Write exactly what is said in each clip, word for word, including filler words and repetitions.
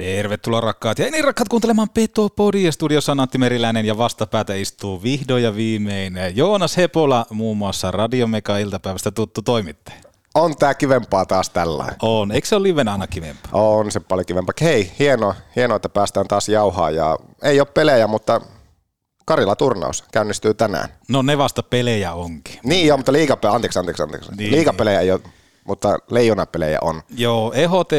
Tervetuloa rakkaat ja niin rakkaat kuuntelemaan Petopodia. Studiossa on Antti Meriläinen ja vastapäätä istuu vihdoin ja viimein Joonas Hepola, muun muassa Radio Mega iltapäivästä tuttu toimittaja. On tää kivempaa taas tällä. On, eikö se ole livenä aina kivempaa? On se paljon kivempaa. Hei, hienoa, hienoa, että päästään taas jauhaa ja ei ole pelejä, mutta Karjala-turnaus käynnistyy tänään. No ne vasta pelejä onkin. Niin joo, mutta liigapelejä, anteeksi, anteeksi, anteeksi. Niin. Liigapelejä ei ole, mutta leijonapelejä on. Joo, E H T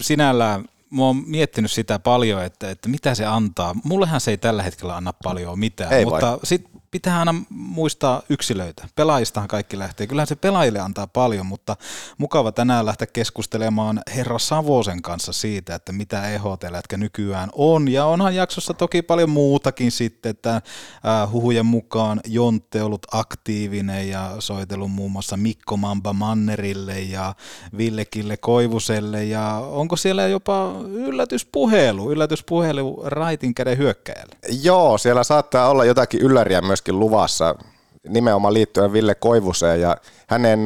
sinällään. Mä oon miettinyt sitä paljon, että, että mitä se antaa. Mullehan se ei tällä hetkellä anna paljon mitään, ei mutta sitten pitää aina muistaa yksilöitä. Pelaajistahan kaikki lähtee. Kyllähän se pelaajille antaa paljon, mutta mukava tänään lähteä keskustelemaan herra Savosen kanssa siitä, että mitä E H T-lätkä nykyään on. Ja onhan jaksossa toki paljon muutakin sitten, että huhujen mukaan Jontte ollut aktiivinen ja soitellut muun muassa Mikko Mamba-Mannerille ja Villekille Koivuselle. Ja onko siellä jopa yllätyspuhelu, yllätyspuhelu raitin käden hyökkäjälle? Joo, siellä saattaa olla jotakin ylläriä myös luvassa nimenomaan liittyen Ville Koivuseen ja hänen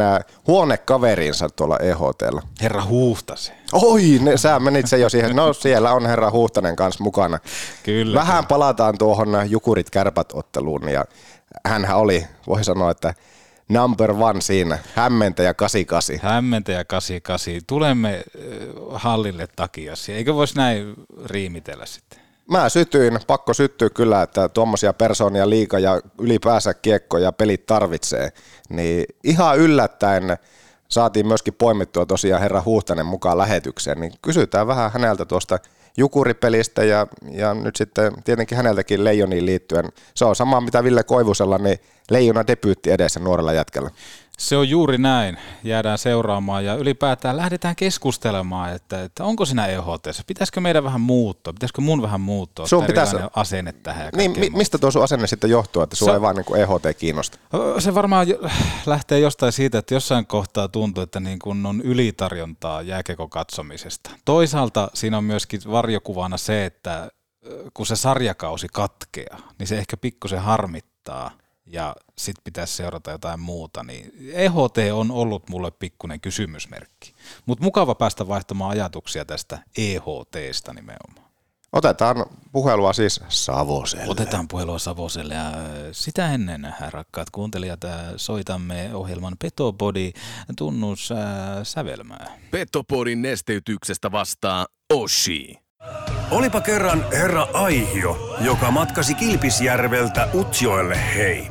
huonekaverinsa tuolla E H T:llä. Herra Huuhtasen. Oi, ne, sä menit se jo siihen. No siellä on herra Huuhtanen kanssa mukana. Kyllä. Vähän kyllä. Palataan tuohon Jukurit-Kärpät-otteluun ja hänhän oli, voi sanoa, että number one siinä, hämmentäjä kahdeksankymmentäkahdeksan. Hämmentäjä kahdeksankymmentäkahdeksan. Tulemme hallille takiasi. Eikö voisi näin riimitellä sitten? Mä sytyin, pakko syttyä kyllä, että tuommoisia persoonia liiga ja ylipäänsä kiekko ja pelit tarvitsee. Niin ihan yllättäen saatiin myöskin poimittua tosiaan herra Huuhtanen mukaan lähetykseen, niin kysytään vähän häneltä tuosta Jukuripelistä ja, ja nyt sitten tietenkin häneltäkin Leijoniin liittyen. Se on sama mitä Ville Koivusella, niin Leijona debyytti edessä nuorella jätkällä. Se on juuri näin. Jäädään seuraamaan ja ylipäätään lähdetään keskustelemaan, että, että onko sinä E H T:ssä? Pitäisikö meidän vähän muuttua? Pitäisikö mun vähän muuttua? Sun pitäisi asenne tähän. Niin, mi- mistä tuo sun asenne sitten johtuu, että sua se ei vaan niin kuin E H T kiinnosta? Se varmaan lähtee jostain siitä, että jossain kohtaa tuntuu, että niin kuin on ylitarjontaa jääkiekon katsomisesta. Toisaalta siinä on myöskin varjokuvana se, että kun se sarjakausi katkeaa, niin se ehkä pikkusen harmittaa. Ja sitten pitäisi seurata jotain muuta, niin E H T on ollut mulle pikkuinen kysymysmerkki. Mutta mukava päästä vaihtamaan ajatuksia tästä E H T:stä nimenomaan. Otetaan puhelua siis Savoselle. Otetaan puhelua Savoselle ja sitä ennen, rakkaat kuuntelijat, soitamme ohjelman Petopodi tunnus äh, sävelmää. Petopodin nesteytyksestä vastaa Oshi. Olipa kerran herra Aihio, joka matkasi Kilpisjärveltä Utsjoelle hei.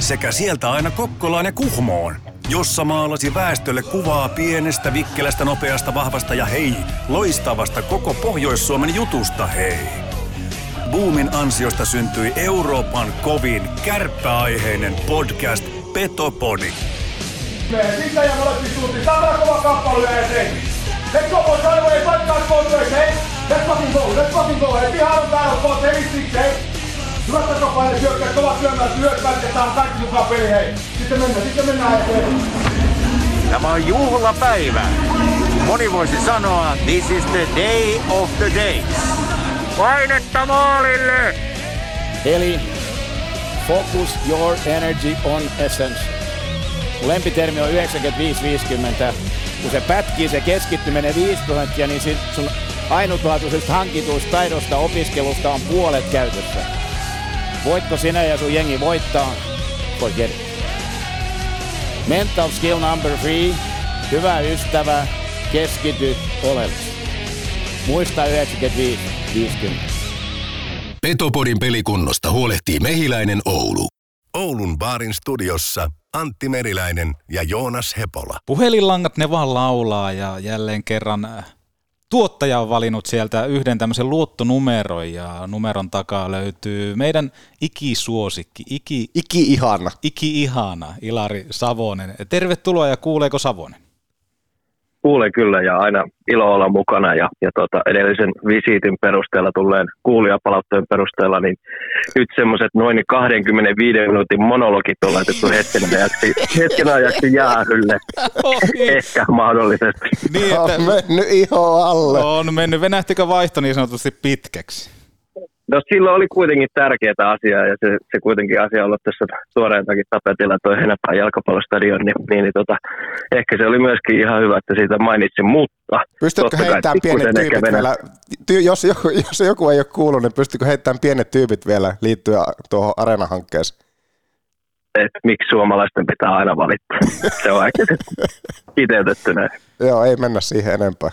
Sekä sieltä aina Kokkolaan ja Kuhmoon, jossa maalasi väestölle kuvaa pienestä, vikkelästä, nopeasta, vahvasta ja hei, loistavasta koko Pohjois-Suomen jutusta hei. Boomin ansiosta syntyi Euroopan kovin kärppäaiheinen podcast Petopodi. Me sitä ja molempi suuntiin, saadaan kova kappale ja se. Let's go, boys, right away, fight back, boys, right, hey? Let's fucking go, let's fucking go, hey? Pihaan on täällä, boys, hey, six, hey? Hyvättä kapaille syökkää, kovat syömään, syökkää, ja tää on kaikki mukaan peli, hei. Sitten mennään, sitten mennään, hei. Tämä on juhlapäivä. Moni voisi sanoa, this is the day of the day. Painetta maalille! Eli focus your energy on essence. Lempitermi on yhdeksänkymmentäviisi viisikymmentä. Kun se pätkii, se keskittyminen viisi prosenttia, niin sun ainutlaatuisista hankituista taidosta opiskelusta on puolet käytössä. Voitko sinä ja sun jengi voittaa? Voi kerran. Mental skill number three. Hyvä ystävä, keskity oleellisesti. Muista yhdeksänkymmentäviisi viisikymmentä. Petopodin pelikunnosta huolehtii Mehiläinen Oulu. Oulun baarin studiossa Antti Meriläinen ja Joonas Hepola. Puhelinlangat ne vaan laulaa ja jälleen kerran tuottaja on valinnut sieltä yhden tämmöisen luottonumeron ja numeron takaa löytyy meidän ikisuosikki, iki, iki-ihana. iki-ihana Ilari Savonen. Tervetuloa ja kuuleeko Savonen? Kuulee kyllä ja aina ilo olla mukana ja, ja tota, edellisen visiitin perusteella tulleen kuulijapalautteen perusteella, niin nyt semmoiset noin kaksikymmentäviisi minuutin monologit on laitettu hetken ajaksi, hetken ajaksi jäähylle, ehkä mahdollisesti. Niin, että on mennyt iho alle. On mennyt, venähtikö vaihto niin sanotusti pitkäksi? No silloin oli kuitenkin tärkeää asiaa, ja se, se kuitenkin asia on ollut tässä tuoreentakin tapetilla tuo Henepaan jalkapallostadion, niin, niin, niin tota, ehkä se oli myöskin ihan hyvä, että siitä mainitsin, mutta... Pystytkö heittämään pienet tyypit vielä, ty, jos, joku, jos joku ei ole kuullut, niin pystytkö heittämään pienet tyypit vielä liittyen tuohon Areena-hankkeeseen? Että miksi suomalaisten pitää aina valittaa. Se on aika kiteytettynä. Joo, ei mennä siihen enempää.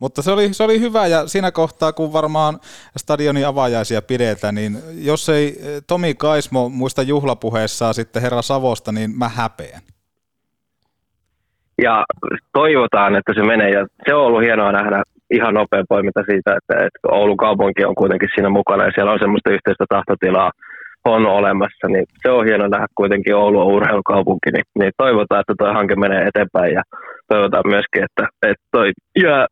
Mutta se oli, se oli hyvä, ja siinä kohtaa, kun varmaan stadionin avaajaisia pidetään, niin jos ei Tomi Kaismo muista juhlapuheessaan sitten herra Savosta, niin mä häpeän. Ja toivotaan, että se menee, ja se on ollut hienoa nähdä ihan nopea poiminta siitä, että, että Oulun kaupunki on kuitenkin siinä mukana, ja siellä on semmoista yhteistä tahtotilaa on olemassa, niin se on hieno nähdä kuitenkin Oulun urheilukaupunki, niin, niin toivotaan, että tuo hanke menee eteenpäin, ja toivotaan myöskin, että, että toi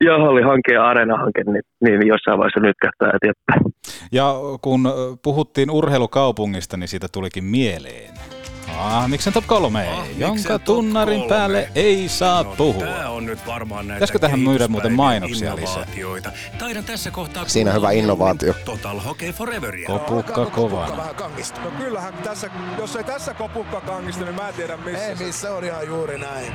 jäähallihanke ja areenahanke niin, niin jossain vaiheessa nytkähtää eteenpäin. Ja kun puhuttiin urheilukaupungista, niin siitä tulikin mieleen. Ah, miksen top kolme, ah, jonka tunnarin kolme päälle ei saa no, puhua. Tää on nyt varmaan näitä. Pitäisikö tähän myydä muuten mainoksia lisää? Taidan tässä kohtaa... Siinä hyvä innovaatio. Total Hockey Foreveria. Kopukka kovana. No kyllähän tässä, jos ei tässä kopukka kangista, niin mä en tiedä missä. Ei missä, on ihan juuri näin.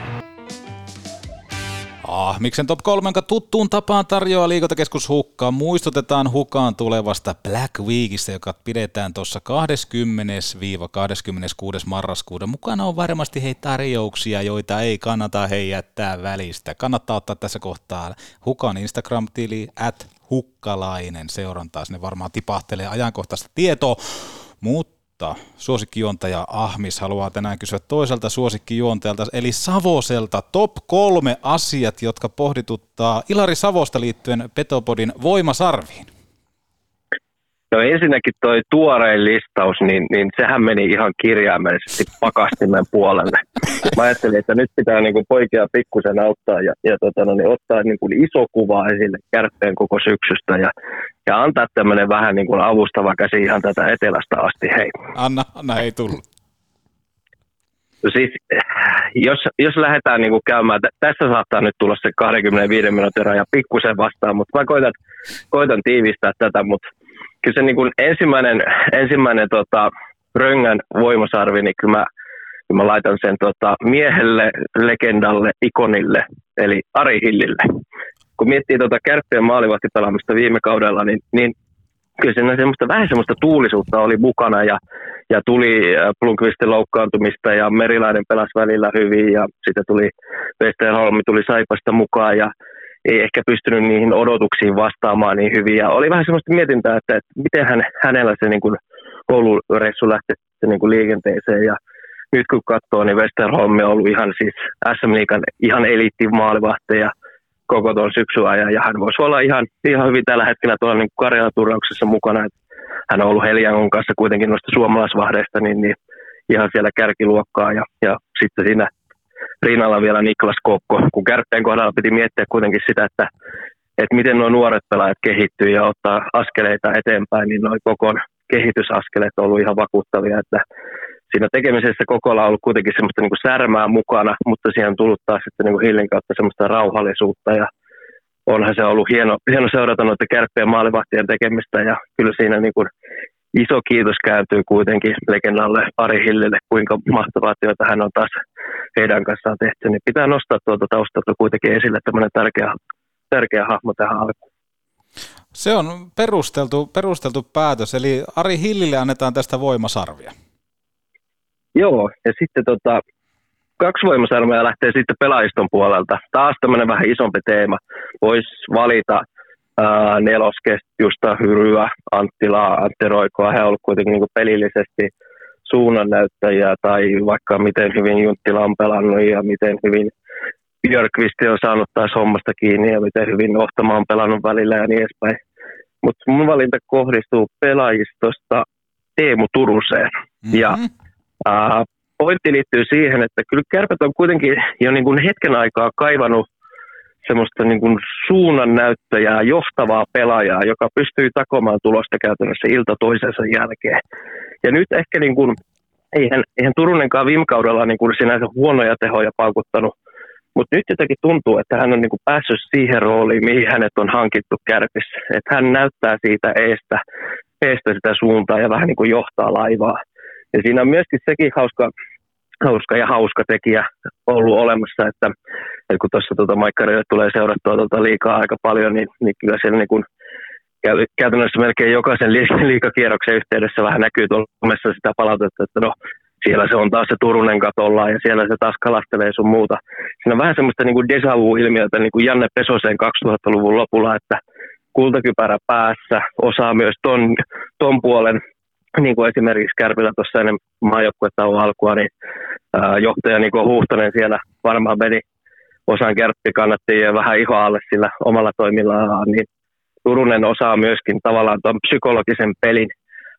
Ah, miksen top kolme, jonka tuttuun tapaan tarjoaa Liikuntakeskus Hukkaa. Muistutetaan Hukkaan tulevasta Black Weekistä, joka pidetään tuossa kahdeskymmenes kahdeskymmeneskuudes marraskuuta. Mukana on varmasti hei tarjouksia, joita ei kannata hei jättää välistä. Kannattaa ottaa tässä kohtaa Hukan Instagram-tili at hukkalainen seurantaa. Sinne varmaan tipahtelee ajankohtaista tietoa, mutta... Suosikkijuontaja Ahmis haluaa tänään kysyä toiselta suosikkijuontajalta, eli Savoselta top kolme asiat, jotka pohdituttaa Ilari Savosta liittyen Petopodin voimasarviin. No ensinnäkin toi tuorein listaus, niin, niin sehän meni ihan kirjaimellisesti pakastimen puolelle. Mä ajattelin, että nyt pitää niinku poikia pikkusen auttaa ja, ja tota, no, niin ottaa niinku iso kuva esille Kärppien koko syksystä ja, ja antaa tämmöinen vähän niinku avustava käsi ihan tätä etelästä asti. Hei. Anna, anna ei tullut. Siis, jos, jos lähdetään niinku käymään, t- tässä saattaa nyt tulla se kaksikymmentäviisi minuutin raja pikkusen vastaan, mutta mä koitan, koitan tiivistää tätä, mutta kyllä se niin kuin ensimmäinen, ensimmäinen tota, röngän voimasarvi, niin kyllä mä, mä laitan sen tota, miehelle, legendalle, ikonille, eli Ari Hillille. Kun miettii tota Kärppien maalivahtipelaamista viime kaudella, niin, niin kyllä siinä semmoista, vähän semmoista tuulisuutta oli mukana, ja, ja tuli Blomqvistin loukkaantumista, ja Meriläinen pelasi välillä hyvin, ja sitten tuli Westerholm, tuli Saipasta mukaan, ja ei ehkä pystynyt niihin odotuksiin vastaamaan niin hyvin. Ja oli vähän sellaista mietintää, että, että miten hän, hänellä se niin kuin koulureissu lähti niin kuin liikenteeseen. Ja nyt kun katsoo, niin Westerholm on ollut ihan siis äs äm-liigan ihan eliittimaalivahteja koko tuon syksyn ajan. Ja hän voisi olla ihan, ihan hyvin tällä hetkellä tuolla niin kuin Karjala-turnauksessa mukana. Et hän on ollut Heljankon kanssa kuitenkin noista suomalaisvahdeista niin, niin ihan siellä kärkiluokkaa. Ja, ja sitten siinä... rinnalla vielä Niklas Kokko, kun Kärppien kohdalla piti miettiä kuitenkin sitä, että, että miten nuo nuoret pelaajat kehittyy ja ottaa askeleita eteenpäin, niin nuo Kokon kehitysaskeleet on ollut ihan vakuuttavia, että siinä tekemisessä Kokolla on ollut kuitenkin semmoista niin kuin särmää mukana, mutta siihen on tullut taas sitten niin kuin Hillin kautta semmoista rauhallisuutta, ja onhan se ollut hieno, hieno seurata noita Kärppien maalivahtien tekemistä, ja kyllä siinä niin kuin iso kiitos kääntyy kuitenkin legendalle Ari Hillille, kuinka mahtavaa työtä hän on taas heidän kanssaan tehty. Niin pitää nostaa tuolta taustalta kuitenkin esille tämmöinen tärkeä, tärkeä hahmo tähän alkuun. Se on perusteltu, perusteltu päätös, eli Ari Hillille annetaan tästä voimasarvia. Joo, ja sitten tota, kaksi voimasarvia lähtee sitten pelaajiston puolelta. Taas tämmöinen vähän isompi teema. Voisi valita... nelosketjusta, Hyryä, Anttilaa, Antti Roikoa, he ovat kuitenkin niin pelillisesti suunnannäyttäjiä, tai vaikka miten hyvin Junttila on pelannut ja miten hyvin Björkvisti on saanut taas hommasta kiinni ja miten hyvin Ohtama on pelannut välillä ja niin edespäin. Mutta mun valinta kohdistuu pelaajistosta Teemu Turuseen. Mm-hmm. Ja äh, pointti liittyy siihen, että kyllä Kärpät on kuitenkin jo niin kuin hetken aikaa kaivannut semmoista niin kuin suunnannäyttäjää, johtavaa pelaajaa, joka pystyy takomaan tulosta käytännössä ilta toisensa jälkeen. Ja nyt ehkä niin kuin, eihän, eihän Turunenkaan viime kaudella niin kuin sinänsä huonoja tehoja paukuttanut, mutta nyt jotenkin tuntuu, että hän on niin kuin päässyt siihen rooliin, mihin hänet on hankittu Kärpissä. Että hän näyttää siitä eestä eestä sitä suuntaa ja vähän niin kuin johtaa laivaa. Ja siinä on myöskin sekin hauska, hauska ja hauska tekijä ollut olemassa, että, että kun tuossa tuota maikkarille tulee seurattua tuota liikaa aika paljon, niin, niin kyllä siellä niin kuin käytännössä melkein jokaisen liikakierroksen yhteydessä vähän näkyy tuolla sitä palautetta, että no siellä se on taas se Turunen katollaan ja siellä se taas kalastelee sun muuta. Siinä on vähän semmoista niin kuin deja vu-ilmiötä niin kuin Janne Pesoseen kaksituhattaluvun lopulla, että kultakypärä päässä osaa myös ton, ton puolen, niin kuin esimerkiksi Kärpillä tuossa ennen maajoukkuetauon alkua, niin ää, johtaja Niko Huuhtanen siellä varmaan meni osan kärppikannattajien vähän iho alle sillä omalla toimillaan, niin Turunen osaa myöskin tavallaan tuon psykologisen pelin.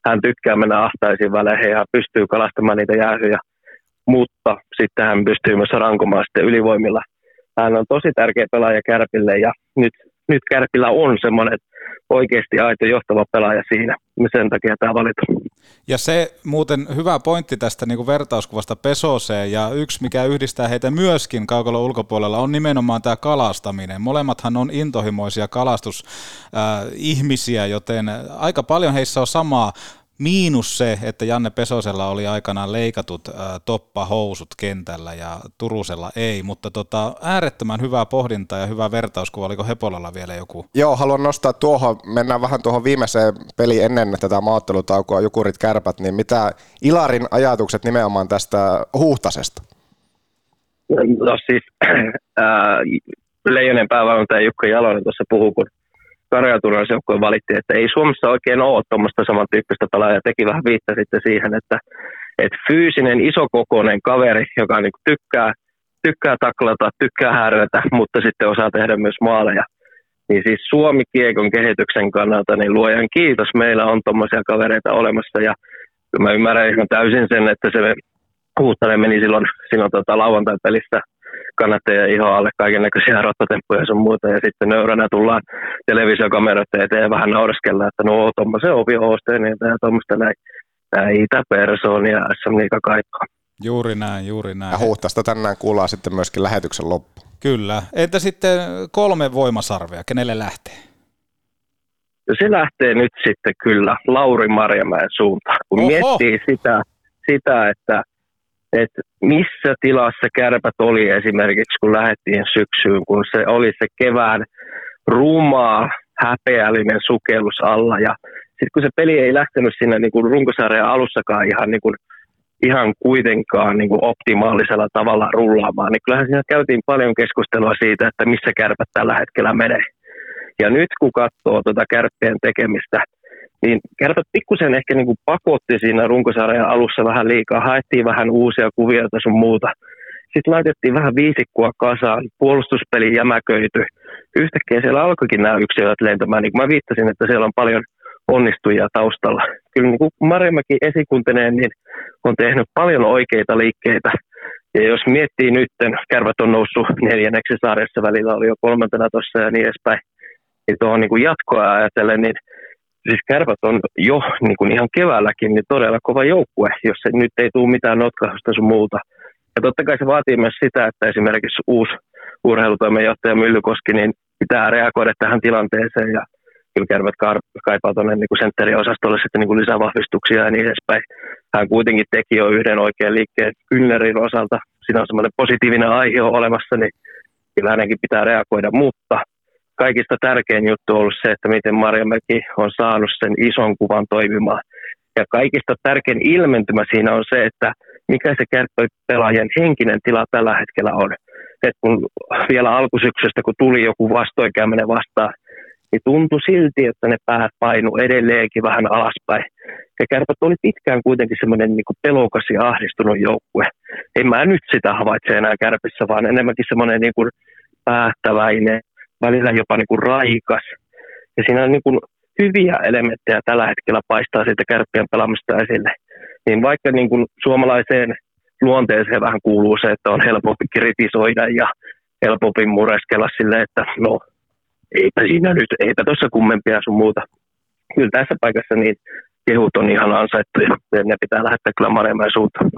Hän tykkää mennä ahtaisiin väleihin ja pystyy kalastamaan niitä jäähyjä, mutta sitten hän pystyy myös rankomaan sitten ylivoimilla. Hän on tosi tärkeä pelaaja Kärpille ja nyt, nyt Kärpillä on semmoinen oikeasti aito johtava pelaaja siinä. Sen takia tämä valittu. Ja se muuten hyvä pointti tästä niin kuin vertauskuvasta Pesoseen ja yksi mikä yhdistää heitä myöskin kaukalon ulkopuolella on nimenomaan tämä kalastaminen. Molemmathan on intohimoisia kalastusihmisiä, joten aika paljon heissä on samaa. Miinus se, että Janne Pesosella oli aikanaan leikatut äh, toppahousut kentällä ja Turusella ei, mutta tota, äärettömän hyvää pohdintaa ja hyvä vertauskuva. Oliko Hepolalla vielä joku? Joo, haluan nostaa tuohon, mennään vähän tuohon viimeiseen peliin ennen tätä maaottelutaukoa, Jukurit Kärpät, niin mitä Ilarin ajatukset nimenomaan tästä Huuhtasesta? No siis, äh, Leijonen päävalmentaja Jukka Jalonen tuossa puhuu, kun Karjala-turnausjoukkoja valittiin, että ei Suomessa oikein ole tuommoista samantyyppistä pelaajaa. Teki vähän viittaa sitten siihen, että, että fyysinen, isokokoinen kaveri, joka niin kuin tykkää, tykkää taklata, tykkää härrätä, mutta sitten osaa tehdä myös maaleja. Niin siis Suomi-kiekon kehityksen kannalta, niin luojan kiitos, meillä on tuommoisia kavereita olemassa. Ja mä ymmärrän ihan täysin sen, että se Huuhtanen meni silloin, silloin tota lauantai-pelissä kannattajia ihoa alle kaikennäköisiä rottatemppuja ja sun muuta, ja sitten nöyränä tullaan televisiokameroiden eteen ja vähän naureskella, että no tommoisen ovi Oosteenilta ja tommoista näin, näitä persoonia S M Liiga kaipaa. Juuri näin, juuri näin. Ja Huuhtasta tänään kuullaan sitten myöskin lähetyksen loppu. Kyllä. Entä sitten kolme voimasarvea, kenelle lähtee? Ja se lähtee nyt sitten kyllä Lauri Marjamäen suuntaan. Kun Oho. miettii sitä, sitä että että missä tilassa Kärpät oli esimerkiksi, kun lähdettiin syksyyn, kun se oli se kevään rumaa, häpeällinen sukellus alla. Ja sitten kun se peli ei lähtenyt siinä niin kuin runkosarjan alussakaan ihan, niin kuin, ihan kuitenkaan niin kuin optimaalisella tavalla rullaamaan, niin kyllähän siinä käytiin paljon keskustelua siitä, että missä Kärpät tällä hetkellä menee. Ja nyt kun katsoo tuota Kärppien tekemistä, niin Kärpät pikkusen ehkä niin kuin pakotti siinä runkosarjan alussa vähän liikaa, haettiin vähän uusia kuvioita sun muuta. Sitten laitettiin vähän viisikkoa kasaan, puolustuspeli jämäköity. Yhtäkkiä siellä alkoikin nämä yksilöt lentämään, niin kuin mä viittasin, että siellä on paljon onnistujia taustalla. Kyllä niin kuin Marjamäki esikuntineen niin on tehnyt paljon oikeita liikkeitä. Ja jos miettii nyt, Kärpät on noussut neljänneksi sarjassa, välillä oli jo kolmantena tuossa ja niin edespäin, niin tuohon niin kuin jatkoa ajatellen, niin siis Kärpät on jo niin kuin ihan keväälläkin niin todella kova joukkue, jos se nyt ei tule mitään notkahdusta sun muuta. Ja totta kai se vaatii myös sitä, että esimerkiksi uusi urheilutoimenjohtaja Myllykoski niin pitää reagoida tähän tilanteeseen. Ja kyllä Kärpät kaipaa tuonne niin sentteriosastolle sitten niin kuin lisävahvistuksia ja niin edespäin. Hän kuitenkin teki jo yhden oikean liikkeen Kynnerin osalta. Siinä on semmoinen positiivinen aihe olemassa, niin kyllä hänenkin pitää reagoida, mutta kaikista tärkein juttu on ollut se, että miten Marjamäki on saanut sen ison kuvan toimimaan. Ja kaikista tärkein ilmentymä siinä on se, että mikä se Kärppäpelaajien henkinen tila tällä hetkellä on. Et kun vielä alkusyksystä, kun tuli joku vastoinkäyminen vastaan, niin tuntui silti, että ne päät painu edelleenkin vähän alaspäin. Ja Kärpät oli pitkään kuitenkin semmoinen niin pelokas ja ahdistunut joukkue. En mä nyt sitä havaitse enää Kärpissä, vaan enemmänkin semmoinen niin päättäväinen, välillä jopa niin kuin raikas. Ja siinä on niin kuin hyviä elementtejä tällä hetkellä paistaa siitä Kärppien pelaamista esille. Niin vaikka niin kuin suomalaiseen luonteeseen vähän kuuluu se, että on helpompi kritisoida ja helpompi mureskella sille, että no eipä siinä nyt, eipä tuossa kummempia sun muuta. Kyllä tässä paikassa niin kehut on ihan ansaittuja ja ne pitää lähettää kyllä Marjamäen suuntaan.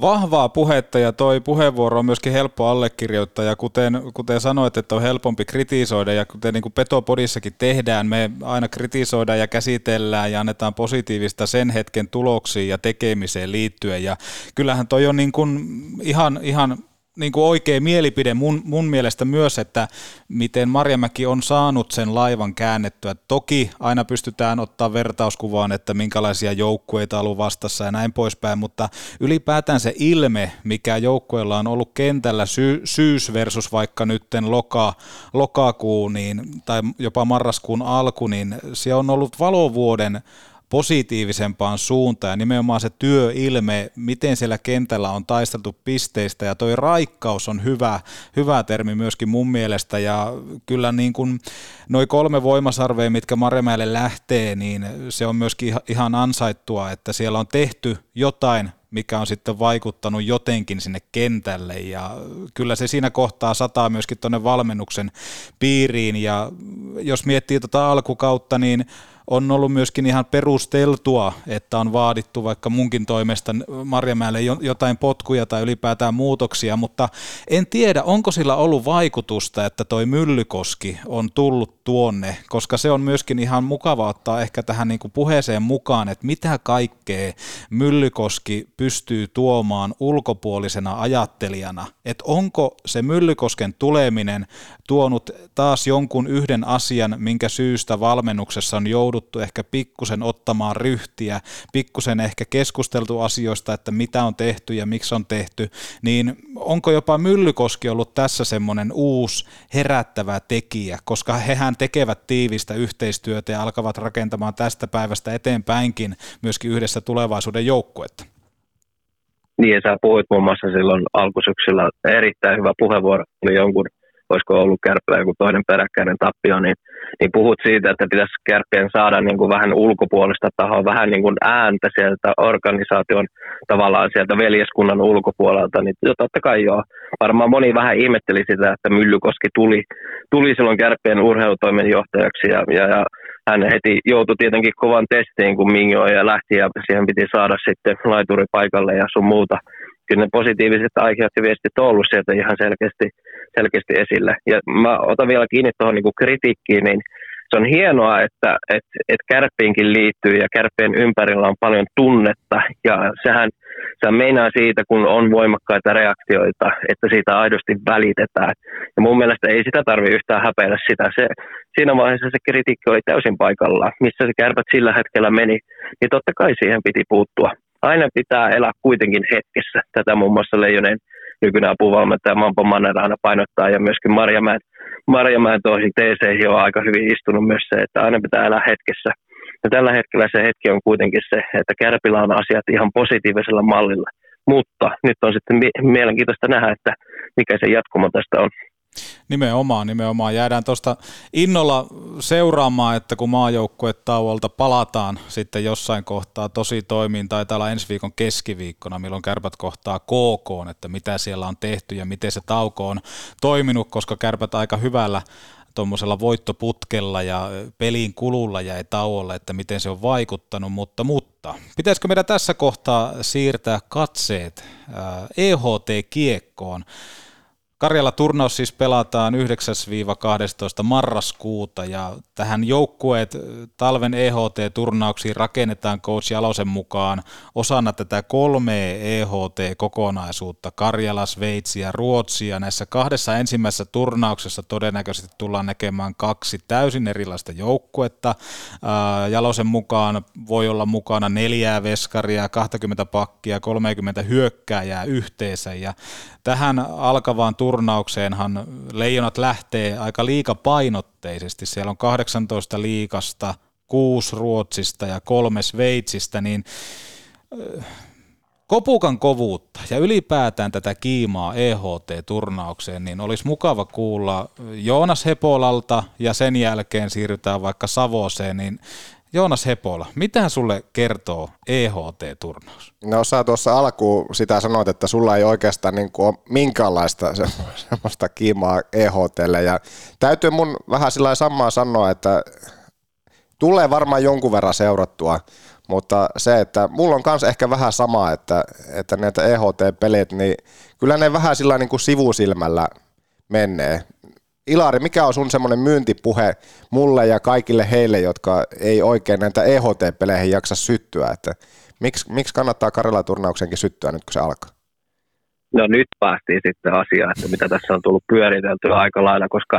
vahvaa puhetta ja toi puheenvuoro on myöskin helppo allekirjoittaa ja kuten, kuten sanoit, että on helpompi kritisoida ja kuten niin kuin Petopodissakin tehdään, me aina kritisoidaan ja käsitellään ja annetaan positiivista sen hetken tuloksiin ja tekemiseen liittyen ja kyllähän toi on niin kuin ihan, ihan niin kuin oikea mielipide mun, mun mielestä myös, että miten Marjamäki on saanut sen laivan käännettyä. Toki aina pystytään ottaa vertauskuvaan, että minkälaisia joukkueita on ollut vastassa ja näin poispäin, mutta ylipäätään se ilme, mikä joukkueella on ollut kentällä sy- syys versus vaikka nytten loka, lokakuun niin, tai jopa marraskuun alku, niin se on ollut valovuoden positiivisempaan suuntaan ja nimenomaan se työilme, miten siellä kentällä on taisteltu pisteistä ja toi raikkaus on hyvä, hyvä termi myöskin mun mielestä ja kyllä niin kuin noi kolme voimasarvea, mitkä Marjamäelle lähtee, niin se on myöskin ihan ansaittua, että siellä on tehty jotain, mikä on sitten vaikuttanut jotenkin sinne kentälle ja kyllä se siinä kohtaa sataa myöskin tuonne valmennuksen piiriin ja jos miettii tuota alkukautta, niin on ollut myöskin ihan perusteltua, että on vaadittu vaikka munkin toimesta Marjamäelle jotain potkuja tai ylipäätään muutoksia, mutta en tiedä, onko sillä ollut vaikutusta, että toi Myllykoski on tullut tuonne, koska se on myöskin ihan mukava ottaa ehkä tähän niin kuin puheeseen mukaan, että mitä kaikkea Myllykoski pystyy tuomaan ulkopuolisena ajattelijana, että onko se Myllykosken tuleminen tuonut taas jonkun yhden asian, minkä syystä valmennuksessa on jouduttu ehkä pikkusen ottamaan ryhtiä, pikkusen ehkä keskusteltu asioista, että mitä on tehty ja miksi on tehty, niin onko jopa Myllykoski ollut tässä semmoinen uusi herättävä tekijä, koska hehän tekevät tiivistä yhteistyötä ja alkavat rakentamaan tästä päivästä eteenpäinkin myöskin yhdessä tulevaisuuden joukkuetta. Niin ja sä puhuit muun muassa silloin alkusyksyllä erittäin hyvä puheenvuoro, oli jonkun olisiko ollut Kärppillä joku toinen peräkkäinen tappio, niin, niin puhut siitä, että pitäisi Kärppien saada niin kuin vähän ulkopuolista tahoa, vähän niin kuin ääntä sieltä organisaation tavallaan sieltä veljeskunnan ulkopuolelta, niin totta kai joo. Varmaan moni vähän ihmetteli sitä, että Myllykoski tuli, tuli silloin Kärppien urheilutoimenjohtajaksi ja, ja, ja hän heti joutui tietenkin kovan testiin, kun Mingoi ja lähti ja siihen piti saada sitten laituri paikalle ja sun muuta. Kyllä ne positiiviset aiheet ja viestit on ollut sieltä ihan selkeästi, selkeästi esillä. Ja mä otan vielä kiinni tuohon niin kritiikkiin, niin se on hienoa, että et, et Kärppiinkin liittyy ja Kärppien ympärillä on paljon tunnetta. Ja sehän, sehän meinaa siitä, kun on voimakkaita reaktioita, että siitä aidosti välitetään. Ja mun mielestä ei sitä tarvitse yhtään häpeillä sitä. Se, siinä vaiheessa se kritiikki oli täysin paikallaan, missä se Kärpät sillä hetkellä meni. Niin totta kai siihen piti puuttua. Aina pitää elää kuitenkin hetkessä. Tätä muun muassa Leijonen nykyinen apuvalmentaja Mamba-Manner aina painottaa ja myöskin Marjamäen, Marjamäen toihin teeseihin on aika hyvin istunut myös se, että aina pitää elää hetkessä. Ja tällä hetkellä se hetki on kuitenkin se, että Kärpillä on asiat ihan positiivisella mallilla. Mutta nyt on sitten mielenkiintoista nähdä, että mikä se jatkumo tästä on. Nimenomaan, nimenomaan. Jäädään tuosta innolla seuraamaan, että kun maajoukkuetauolta palataan sitten jossain kohtaa tosi toimiin, tai täällä ensi viikon keskiviikkona, milloin Kärpät kohtaa K K, että mitä siellä on tehty ja miten se tauko on toiminut, koska Kärpät aika hyvällä tuommoisella voittoputkella ja pelin kululla jäi tauolle, että miten se on vaikuttanut, mutta, mutta pitäisikö meidän tässä kohtaa siirtää katseet E H T-kiekkoon? Karjala-turnaus siis pelataan yhdeksäs kahdeksastoista marraskuuta ja tähän joukkueet talven E H T-turnauksiin rakennetaan coach Jalosen mukaan osana tätä kolmea E H T-kokonaisuutta, Karjala, Sveitsi ja Ruotsi ja näissä kahdessa ensimmäisessä turnauksessa todennäköisesti tullaan näkemään kaksi täysin erilaista joukkuetta. Jalosen mukaan voi olla mukana neljää veskaria, kaksikymmentä pakkia, kolmekymmentä hyökkääjää yhteensä ja tähän alkavaan turnaukseenhan Leijonat lähtee aika liikapainotteisesti. Siellä on kahdeksantoista liikasta, kuusi Ruotsista ja kolme Sveitsistä, niin kopukan kovuutta ja ylipäätään tätä kiimaa E H T-turnaukseen, niin olisi mukava kuulla Joonas Hepolalta ja sen jälkeen siirrytään vaikka Savoseen, niin Joonas Hepola, mitä sulle kertoo E H T-turnaus? No sä tuossa alkuun sitä sanoit, että sulla ei oikeastaan niin kuin ole minkäänlaista semmoista kiimaa E H T:lle ja täytyy mun vähän sillä samaa sanoa, että tulee varmaan jonkun verran seurattua, Mutta se, että mulla on kans ehkä vähän sama, että, että näitä E H T-pelit, niin kyllä ne vähän sillä niin kuin sivusilmällä menee. Ilari, mikä on sun semmoinen myyntipuhe mulle ja kaikille heille, jotka ei oikein näitä E H T-peleihin jaksa syttyä? Että miksi, miksi kannattaa Karjala-turnauksenkin syttyä nyt, kun se alkaa? No nyt päästiin sitten asiaan, että mitä tässä on tullut pyöriteltyä aika lailla, koska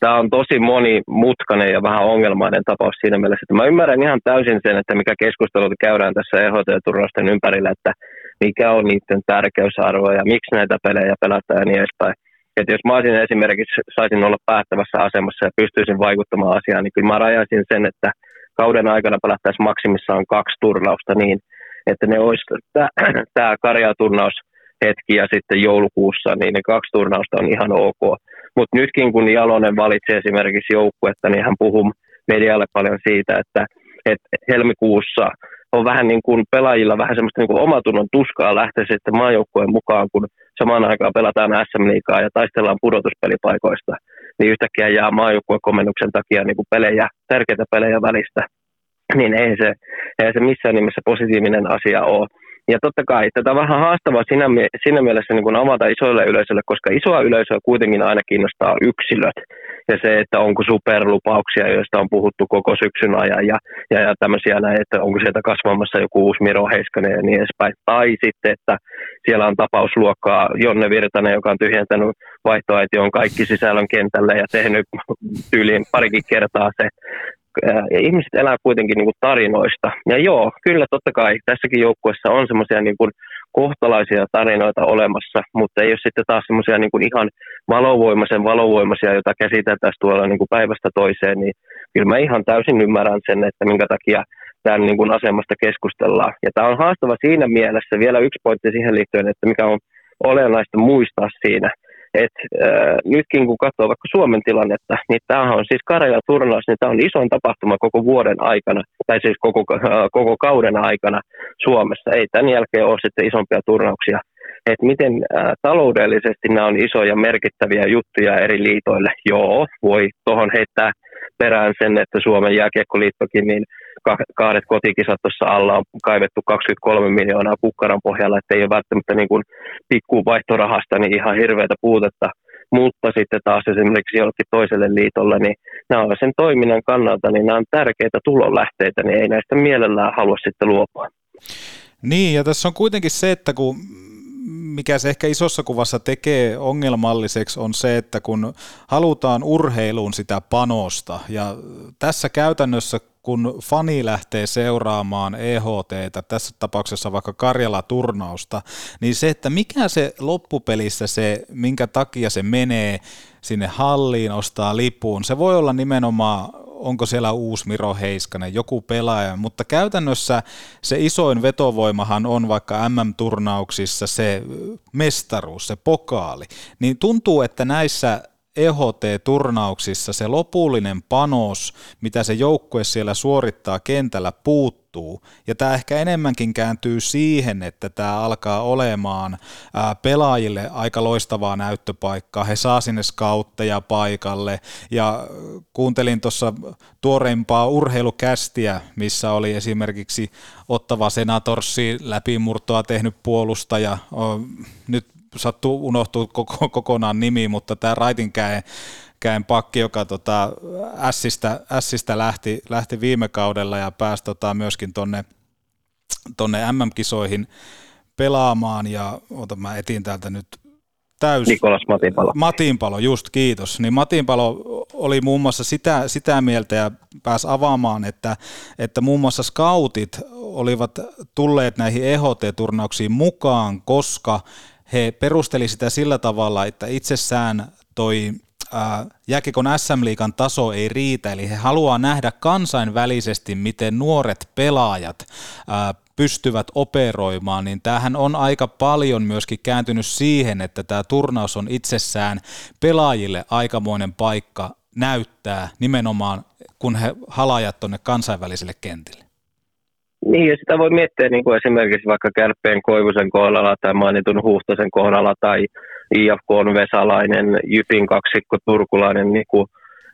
tämä on tosi monimutkainen ja vähän ongelmainen tapaus siinä mielessä, että mä ymmärrän ihan täysin sen, että mikä keskustelut käydään tässä E H T-turnausten ympärillä, että mikä on niiden tärkeysarvo ja miksi näitä pelejä pelataan ja niin edespäin. Että jos mä olisin esimerkiksi, saisin olla päättävässä asemassa ja pystyisin vaikuttamaan asiaan, niin kyllä mä rajaisin sen, että kauden aikana pelattaisiin maksimissaan kaksi turnausta niin, että ne olisi tämä Karjala-turnaus hetki ja sitten joulukuussa, niin ne kaksi turnausta on ihan ok. Mutta nytkin kun Jalonen valitsi esimerkiksi joukkuetta, niin hän puhuu medialle paljon siitä, että et helmikuussa on vähän niin kuin pelaajilla vähän semmoista niin kuin omatunnon tuskaa lähteä sitten maajoukkueen mukaan, kun samaan aikaan pelataan S M-liigaa ja taistellaan pudotuspelipaikoista, niin yhtäkkiä jää maajoukkueen komennuksen takia niin kuin pelejä, tärkeitä pelejä välistä, niin ei se, ei se missään nimessä positiivinen asia ole. Ja totta kai tätä on vähän haastavaa siinä, mie- siinä mielessä niin kuin avata isoille yleisölle, koska isoa yleisöä kuitenkin aina kiinnostaa yksilöt. Ja se, että onko superlupauksia, joista on puhuttu koko syksyn ajan ja, ja, ja tämmöisiä näin, että onko sieltä kasvamassa joku uusi Miro Heiskanen ja niin edespäin. Tai sitten, että siellä on tapausluokkaa Jonne Virtanen, joka on tyhjentänyt vaihtoaition kaikki sisällön kentälle ja tehnyt tyyliin parikin kertaa se. Ja ihmiset elää kuitenkin niin kuin tarinoista. Ja joo, kyllä totta kai tässäkin joukkueessa on semmoisia niin kuin kohtalaisia tarinoita olemassa, mutta ei ole sitten taas semmoisia niin kuin ihan valovoimaisen valovoimaisia, joita käsiteltäisiin tuolla niin kuin päivästä toiseen, niin kyllä mä ihan täysin ymmärrän sen, että minkä takia tämän niin kuin asemasta keskustellaan. Ja tämä on haastava siinä mielessä, vielä yksi pointti siihen liittyen, että mikä on olennaista muistaa siinä, että äh, nytkin kun katsoo vaikka Suomen tilannetta, niin tämähän on siis Karjala-turnaus, niin tämä on isoin tapahtuma koko vuoden aikana, tai siis koko, äh, koko kauden aikana Suomessa. Ei tämän jälkeen ole sitten isompia turnauksia. Että miten äh, taloudellisesti nämä on isoja merkittäviä juttuja eri liitoille. Joo, voi tuohon heittää perään sen, että Suomen jääkiekkoliittokin, niin kahdet kotikisat tuossa alla on kaivettu kaksikymmentäkolme miljoonaa kukkaran pohjalla, ettei ole välttämättä niin kuin pikku vaihtorahasta niin ihan hirveätä puutetta, mutta sitten taas esimerkiksi jollekin toiselle liitolle, niin nämä on sen toiminnan kannalta, niin nämä on tärkeitä tulonlähteitä, niin ei näistä mielellään halua sitten luopua. Niin, ja tässä on kuitenkin se, että kun mikä se ehkä isossa kuvassa tekee ongelmalliseksi on se, että kun halutaan urheiluun sitä panosta ja tässä käytännössä kun fani lähtee seuraamaan E H T:tä, tässä tapauksessa vaikka Karjala-turnausta, niin se, että mikä se loppupelissä se, minkä takia se menee sinne halliin, ostaa lipun, se voi olla nimenomaan, onko siellä uusi Miro Heiskanen, joku pelaaja, mutta käytännössä se isoin vetovoimahan on vaikka M M-turnauksissa se mestaruus, se pokaali, niin tuntuu, että näissä E H T-turnauksissa se lopullinen panos, mitä se joukkue siellä suorittaa kentällä, puuttuu. Ja tämä ehkä enemmänkin kääntyy siihen, että tämä alkaa olemaan pelaajille aika loistavaa näyttöpaikkaa. He saa sinne scoutteja paikalle. Ja kuuntelin tuossa tuoreimpaa urheilukästiä, missä oli esimerkiksi Ottava Senatorsi läpimurtoa tehnyt puolustaja. Nyt sattuu unohtuu koko, kokonaan nimi, mutta tämä raitin käen, käen pakki, joka tota, ässistä, ässistä lähti, lähti viime kaudella ja pääsi tota, myöskin tonne, tonne M M-kisoihin pelaamaan. Ja otan, mä etin täältä nyt täysin. Nikolas Matinpalo. Matinpalo, just, kiitos. Niin Matinpalo oli muun muassa sitä, sitä mieltä ja pääsi avaamaan, että, että muun muassa scoutit olivat tulleet näihin E H T-turnauksiin mukaan, koska he perusteli sitä sillä tavalla, että itsessään toi jääkiekon S M-liigan taso ei riitä, eli he haluaa nähdä kansainvälisesti, miten nuoret pelaajat ää, pystyvät operoimaan, niin tämähän on aika paljon myöskin kääntynyt siihen, että tämä turnaus on itsessään pelaajille aikamoinen paikka näyttää nimenomaan, kun he halajat tuonne kansainväliselle kentille. Niin, ja sitä voi miettiä niin kuin esimerkiksi vaikka Kärppien Koivusen kohdalla tai mainitun Huuhtasen kohdalla tai I F K:n Vesalainen, Jypin kaksikko Turkulainen, niin kuin,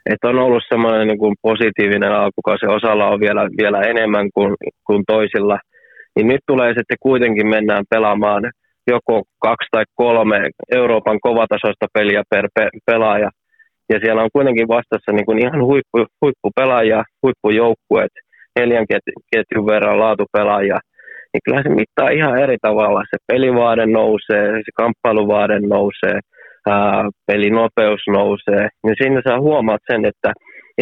että on ollut semmoinen niin kuin positiivinen alkukausi, osalla on vielä, vielä enemmän kuin, kuin toisilla, niin nyt tulee sitten kuitenkin mennään pelaamaan joko kaksi tai kolme Euroopan kovatasoista peliä per pe- pelaaja, ja siellä on kuitenkin vastassa niin kuin ihan huippu, huippupelaajia, huippujoukkueet, neljän ketjun verran laatupelaajia, niin kyllä se mittaa ihan eri tavalla, se pelivaade nousee, se kamppailuvaade nousee, Ää, pelinopeus nousee, niin siinä sä huomaat sen, että,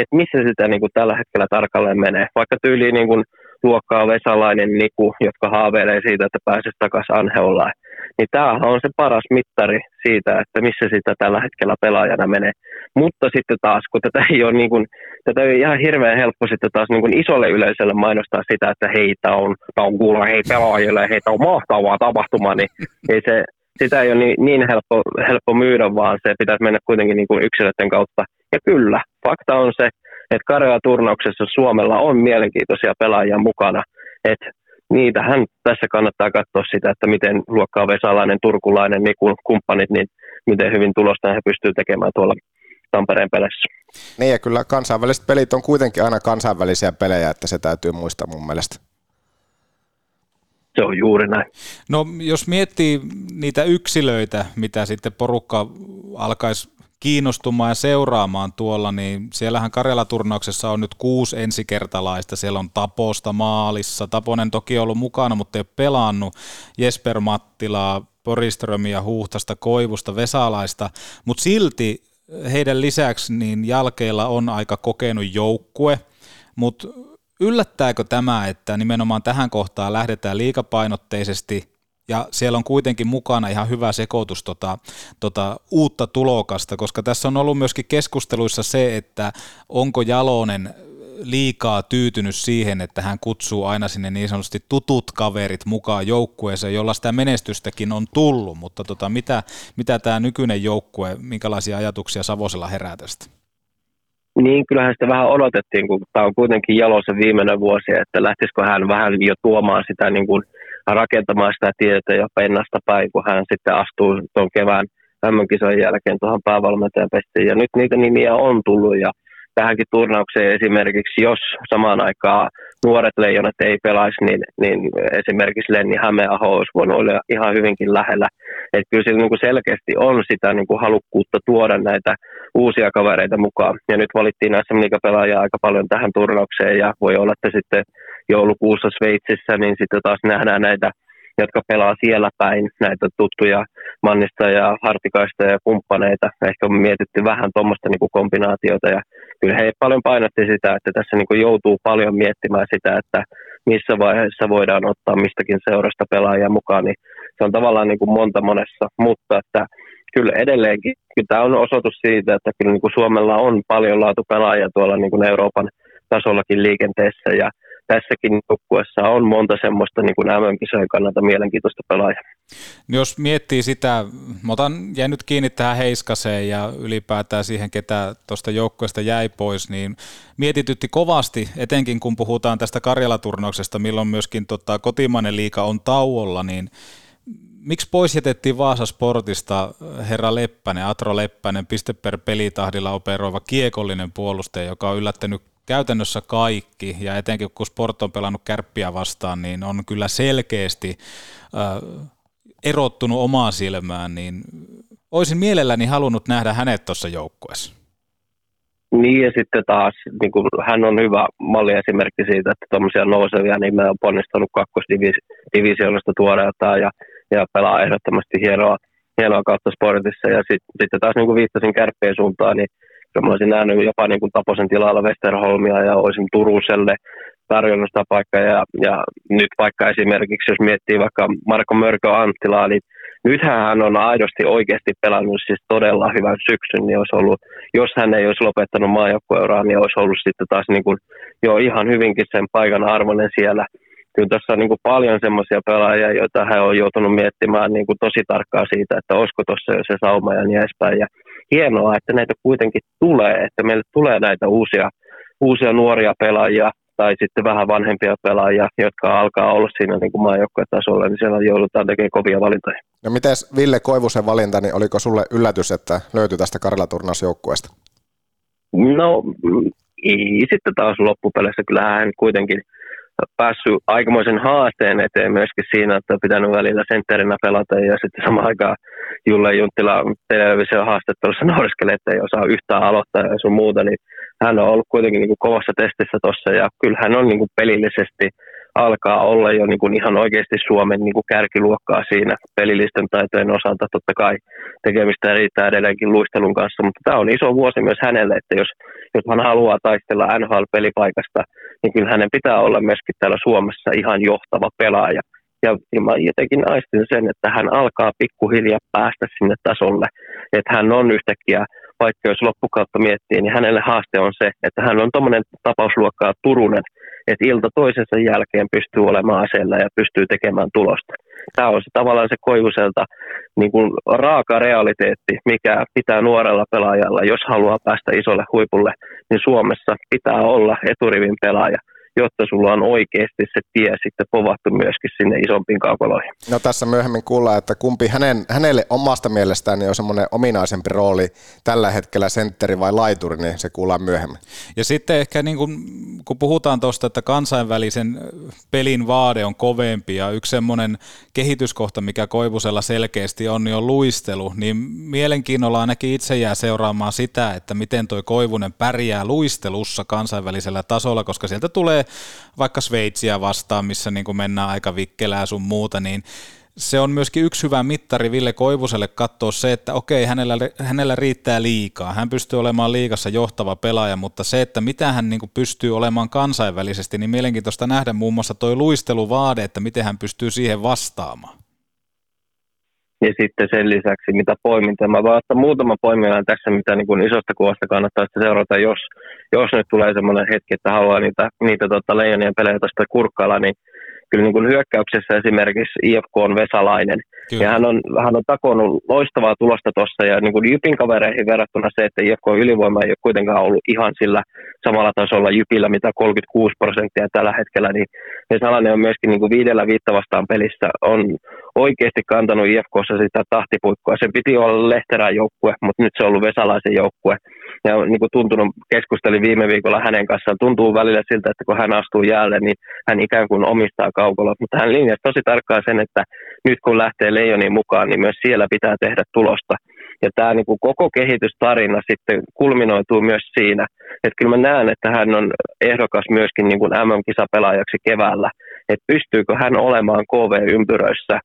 että missä sitä niin kuin tällä hetkellä tarkalleen menee. Vaikka tyyliin niin kuin luokkaa Vesalainen, Niku, jotka haaveilee siitä, että pääsisi takaisin Anheolaan, niin tämähän on se paras mittari siitä, että missä sitä tällä hetkellä pelaajana menee. Mutta sitten taas, kun tätä ei ole, niin kuin, tätä ei ole ihan hirveän helppo sitten taas niin kuin isolle yleisölle mainostaa sitä, että heitä on, on kuulla, hei pelaajille, heitä on mahtavaa tapahtumaa, niin ei se... Sitä ei ole niin, niin helppo, helppo myydä, vaan se pitäisi mennä kuitenkin niin kuin yksilöiden kautta. Ja kyllä, fakta on se, että Karjala-turnauksessa Suomella on mielenkiintoisia pelaajia mukana. Että niitähän tässä kannattaa katsoa sitä, että miten luokkaa Vesalainen, turkulainen, niin kumppanit, niin miten hyvin tulosta he pystyvät tekemään tuolla Tampereen peleissä. Niin ja kyllä kansainväliset pelit on kuitenkin aina kansainvälisiä pelejä, että se täytyy muistaa mun mielestä. Se on juuri näin. No jos miettii niitä yksilöitä, mitä sitten porukka alkaisi kiinnostumaan ja seuraamaan tuolla, niin siellähän Karjala-turnauksessa on nyt kuusi ensikertalaista, siellä on Taposta maalissa, Taponen toki on ollut mukana, mutta ei ole pelannut, Jesper Mattilaa, Poriströmiä, Huuhtasta, Koivusta, Vesalaista, mutta silti heidän lisäksi niin jälkeillä on aika kokenut joukkue, mutta yllättääkö tämä, että nimenomaan tähän kohtaan lähdetään liikapainotteisesti ja siellä on kuitenkin mukana ihan hyvä sekoitus tota, tota uutta tulokasta, koska tässä on ollut myöskin keskusteluissa se, että onko Jalonen liikaa tyytynyt siihen, että hän kutsuu aina sinne niin sanotusti tutut kaverit mukaan joukkueeseen, jolla sitä menestystäkin on tullut, mutta tota, mitä, mitä tämä nykyinen joukkue, minkälaisia ajatuksia Savosella herää tästä? Niin, kyllähän sitä vähän odotettiin, kun tämä on kuitenkin Jalosen viimeinen vuosi, että lähtisikö hän vähän jo tuomaan sitä, niin kuin rakentamaan sitä tietä ja pennasta päin, kun hän sitten astuu tuon kevään M M-kisojen jälkeen tuohon päävalmentajan pestiin. Ja nyt niitä nimiä on tullut ja tähänkin turnaukseen esimerkiksi, jos samaan aikaan nuoret leijonat ei pelaisi, niin, niin esimerkiksi Lenni Hämeenaho olisi voinut olla ihan hyvinkin lähellä. Että kyllä sillä niin kuin selkeästi on sitä niin kuin halukkuutta tuoda näitä uusia kavereita mukaan. Ja nyt valittiin S M-liigapelaajia aika paljon tähän turnaukseen ja voi olla, että sitten joulukuussa Sveitsissä, niin sitten taas nähdään näitä, jotka pelaa siellä päin, näitä tuttuja Mannista ja Hartikaista ja kumppaneita. Ehkä on mietitty vähän tuommoista niin kuin kombinaatiota ja kyllä he paljon painotti sitä, että tässä niin kuin joutuu paljon miettimään sitä, että missä vaiheessa voidaan ottaa mistäkin seurasta pelaajia mukaan, niin se on tavallaan niin kuin monta monessa, mutta että kyllä edelleenkin kyllä tämä on osoitus siitä, että kyllä niin kuin Suomella on paljon laatupelaajia tuolla niin kuin Euroopan tasollakin liikenteessä ja tässäkin joukkueessa on monta semmoista niin kuin M M-kisojen kannalta mielenkiintoista pelaajaa. Jos miettii sitä, mä otan, jäin nyt kiinni tähän Heiskaseen ja ylipäätään siihen, ketä tuosta joukkueesta jäi pois, niin mietitytti kovasti, etenkin kun puhutaan tästä Karjala-turnauksesta, milloin myöskin tota, kotimainen liiga on tauolla, niin miksi pois jätettiin Vaasa Sportista herra Leppänen, Atro Leppänen, piste per pelitahdilla operoiva kiekollinen puolustaja, joka on yllättänyt käytännössä kaikki, ja etenkin kun Sport on pelannut Kärppiä vastaan, niin on kyllä selkeästi äh, erottunut omaan silmään, niin olisin mielelläni halunnut nähdä hänet tuossa joukkueessa. Niin, ja sitten taas niin kun hän on hyvä malliesimerkki siitä, että tuommoisia nousevia nimeä on ponnistanut kakkosdivisioonasta tuoreeltaan ja, ja pelaa ehdottomasti hienoa, hienoa kautta Sportissa, ja sitten sit taas niin kun viittasin Kärppien suuntaan, niin mä olisin nähnyt jopa niin kuin Taposen tilalla Westerholmia ja olisin Turuselle tarjonnut sitä paikkaa. Ja, ja nyt vaikka esimerkiksi, jos miettii vaikka Marko Mörkö Anttilaa, niin nythän hän on aidosti oikeasti pelannut siis todella hyvän syksyn. Niin olisi ollut, jos hän ei olisi lopettanut maajoukkueuraa, niin olisi ollut sitten taas niin kuin, jo ihan hyvinkin sen paikan arvoinen siellä. Kyllä tässä on niin kuin paljon semmoisia pelaajia, joita hän on joutunut miettimään niin kuin tosi tarkkaan siitä, että olisiko tuossa jo se sauma ja niin edespäin. Ja hienoa, että näitä kuitenkin tulee, että meille tulee näitä uusia, uusia nuoria pelaajia tai sitten vähän vanhempia pelaajia, jotka alkaa olla siinä niin kuin maajoukkuetasolla, niin siellä joudutaan tekemään kovia valintoja. No mites Ville Koivusen valinta, niin oliko sulle yllätys, että löytyi tästä Karjala-turnausjoukkueesta? No sitten taas loppupeleissä kyllähän hän kuitenkin päässyt aikamoisen haasteen eteen myöskin siinä, että on pitänyt välillä sentterinä pelata ja sitten samaan aikaan Julle Junttila television haastattelussa nouriskelee, että ei osaa yhtään aloittaa ja sun muuta, niin hän on ollut kuitenkin niin kuin kovassa testissä tuossa ja kyllä hän on niin kuin pelillisesti alkaa olla jo niin kuin ihan oikeasti Suomen niin kuin kärkiluokkaa siinä pelillisten taitojen osalta. Totta kai tekemistä riittää edelleenkin luistelun kanssa, mutta tämä on iso vuosi myös hänelle, että jos, jos hän haluaa taistella N H L-pelipaikasta, niin kyllä hänen pitää olla myöskin täällä Suomessa ihan johtava pelaaja. Ja, ja mä jotenkin aistin sen, että hän alkaa pikkuhiljaa päästä sinne tasolle, että hän on yhtäkkiä, vaikka jos loppukautta miettii, niin hänelle haaste on se, että hän on tuommoinen tapausluokkaa Turunen, että ilta toisensa jälkeen pystyy olemaan aseella ja pystyy tekemään tulosta. Tämä on se, tavallaan se Koivuselta niin kuin raaka realiteetti, mikä pitää nuorella pelaajalla, jos haluaa päästä isolle huipulle, niin Suomessa pitää olla eturivin pelaaja, jotta sulla on oikeasti se tie sitten povattu myöskin sinne isompiin kaukaloihin. No tässä myöhemmin kuullaan, että kumpi hänen, hänelle omasta mielestään on semmoinen ominaisempi rooli tällä hetkellä, sentteri vai laituri, niin se kuullaan myöhemmin. Ja sitten ehkä niin kun, kun puhutaan tuosta, että kansainvälisen pelin vaade on kovempi ja yksi semmoinen kehityskohta, mikä Koivusella selkeästi on, niin on luistelu, niin mielenkiinnolla ainakin itse jää seuraamaan sitä, että miten toi Koivunen pärjää luistelussa kansainvälisellä tasolla, koska sieltä tulee vaikka Sveitsiä vastaan, missä niin kuin mennään aika vikkelää sun muuta, niin se on myöskin yksi hyvä mittari Ville Koivuselle katsoa se, että okei, hänellä, hänellä riittää liikaa. Hän pystyy olemaan liigassa johtava pelaaja, mutta se, että mitä hän niin kuin pystyy olemaan kansainvälisesti, niin mielenkiintoista nähdä muun muassa toi luisteluvaade, että miten hän pystyy siihen vastaamaan. Ja sitten sen lisäksi, mitä poimintaa. Mä vaan ottaa muutama poiminnan tässä, mitä niin kuin isosta kuvasta kannattaa seurata, jos, jos nyt tulee semmoinen hetki, että haluaa niitä, niitä tota leijonien pelejä tästä kurkkailla, niin kyllä niin kuin hyökkäyksessä esimerkiksi I F K on Vesalainen. Kyllä. Ja hän on, hän on takonut loistavaa tulosta tuossa ja niin kuin Jypin kavereihin verrattuna se, että I F K ylivoima ei ole kuitenkaan ollut ihan sillä samalla tasolla Jypillä, mitä kolmekymmentäkuusi prosenttia tällä hetkellä, niin Vesalainen on myöskin niin kuin viidellä viittä vastaan pelissä on oikeasti kantanut I F K:ssa sitä tahtipuikkoa. Se piti olla Lehterän joukkue, mutta nyt se on ollut Vesalaisen joukkue. Ja niin kuin tuntunut, keskustelin viime viikolla hänen kanssaan, tuntuu välillä siltä, että kun hän astuu jäälle, niin hän ikään kuin omistaa kaukalla, mutta hän linjasi tosi tarkkaan sen, että nyt kun lähtee Leijoniin mukaan, niin myös siellä pitää tehdä tulosta. Ja tämä niin kuin koko kehitystarina sitten kulminoituu myös siinä, että kyllä mä näen, että hän on ehdokas myöskin niin kuin M M-kisapelaajaksi keväällä, että pystyykö hän olemaan K V-ympyröissä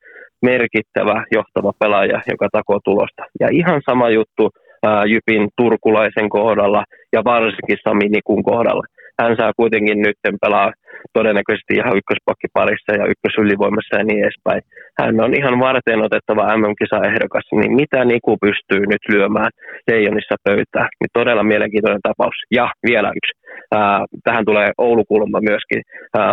merkittävä johtava pelaaja, joka takoo tulosta. Ja ihan sama juttu ää, Jypin turkulaisen kohdalla ja varsinkin Sami Nikun kohdalla. Hän saa kuitenkin nyt pelaa todennäköisesti ihan ykköspakki parissa ja ykkösylivoimassa ja niin edespäin. Hän on ihan varten otettava M M-kisaehdokas, niin mitä Niku pystyy nyt lyömään Leijonissa pöytään? Niin todella mielenkiintoinen tapaus. Ja vielä yksi. Tähän tulee Oulukulma myöskin.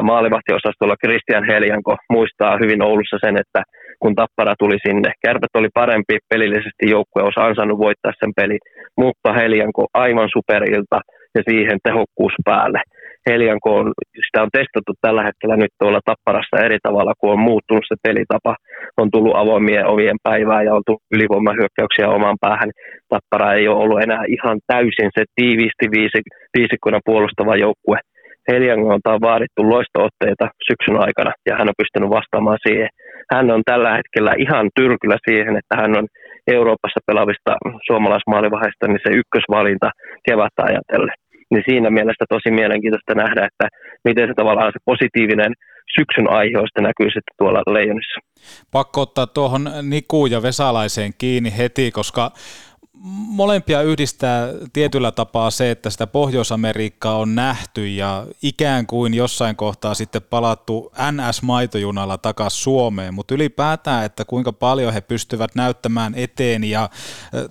Maalivahtiosastolla Kristian Heljanko muistaa hyvin Oulussa sen, että kun Tappara tuli sinne, Kärpät oli parempi pelillisesti joukkue, olisi ansainnut voittaa sen pelin, mutta Heljanko aivan superilta ja siihen tehokkuus päälle. Heljanko on, sitä on testattu tällä hetkellä nyt tuolla Tapparassa eri tavalla, kun on muuttunut se pelitapa. On tullut avoimien ovien päivää ja on tullut ylivoimahyökkäyksiä omaan päähän. Tappara ei ole ollut enää ihan täysin se tiiviisti viisikkona puolustava joukkue. Heljankota on vaadittu loistootteita syksyn aikana ja hän on pystynyt vastaamaan siihen. Hän on tällä hetkellä ihan tyrkyllä siihen, että hän on Euroopassa pelaavista suomalaismaalivahdeista niin se ykkösvalinta kevättä ajatellen. Niin siinä mielessä tosi mielenkiintoista nähdä, että miten se tavallaan se positiivinen syksyn aiheista näkyy sitten tuolla Leijonissa. Pakko ottaa tuohon Nikuun ja Vesalaiseen kiinni heti, koska molempia yhdistää tietyllä tapaa se, että sitä Pohjois-Amerikkaa on nähty ja ikään kuin jossain kohtaa sitten palattu N S-maitojunalla takaisin Suomeen, mutta ylipäätään, että kuinka paljon he pystyvät näyttämään eteen ja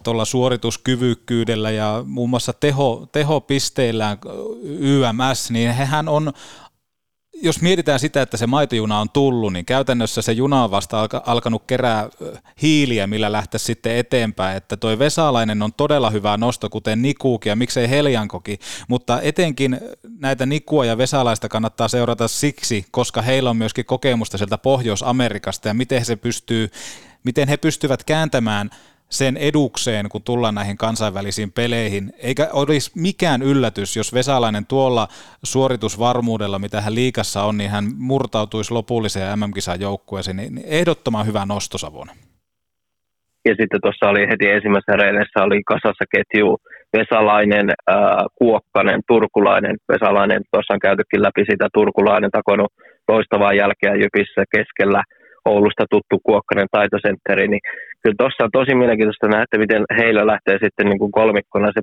tuolla suorituskyvykkyydellä ja muun muassa teho, tehopisteillään Y M S, niin hehän on, jos mietitään sitä, että se maitojuna on tullut, niin käytännössä se juna on vasta alkanut kerää hiiliä, millä lähtee sitten eteenpäin, että toi Vesalainen on todella hyvä nosto, kuten Nikuukin ja miksei Heljankokin, mutta etenkin näitä Nikua ja Vesalaista kannattaa seurata siksi, koska heillä on myöskin kokemusta sieltä Pohjois-Amerikasta ja miten, se pystyy, miten he pystyvät kääntämään sen edukseen, kun tullaan näihin kansainvälisiin peleihin. Eikä olisi mikään yllätys, jos Vesalainen tuolla suoritusvarmuudella, mitä hän liigassa on, niin hän murtautuisi lopulliseen M M-kisan joukkueeseen. Niin ehdottoman hyvä nosto, Savonen. Ja sitten tuossa oli heti ensimmäisessä reilissä oli kasassa ketju Vesalainen, äh, Kuokkanen, Turkulainen. Vesalainen, tuossa on käytykin läpi sitä, Turkulainen takonut loistavaa jälkeä Jypissä keskellä. Oulusta tuttu Kuokkanen taitosentteri, niin kyllä tuossa on tosi mielenkiintoista nähdä, miten heillä lähtee sitten niin kuin kolmikkona se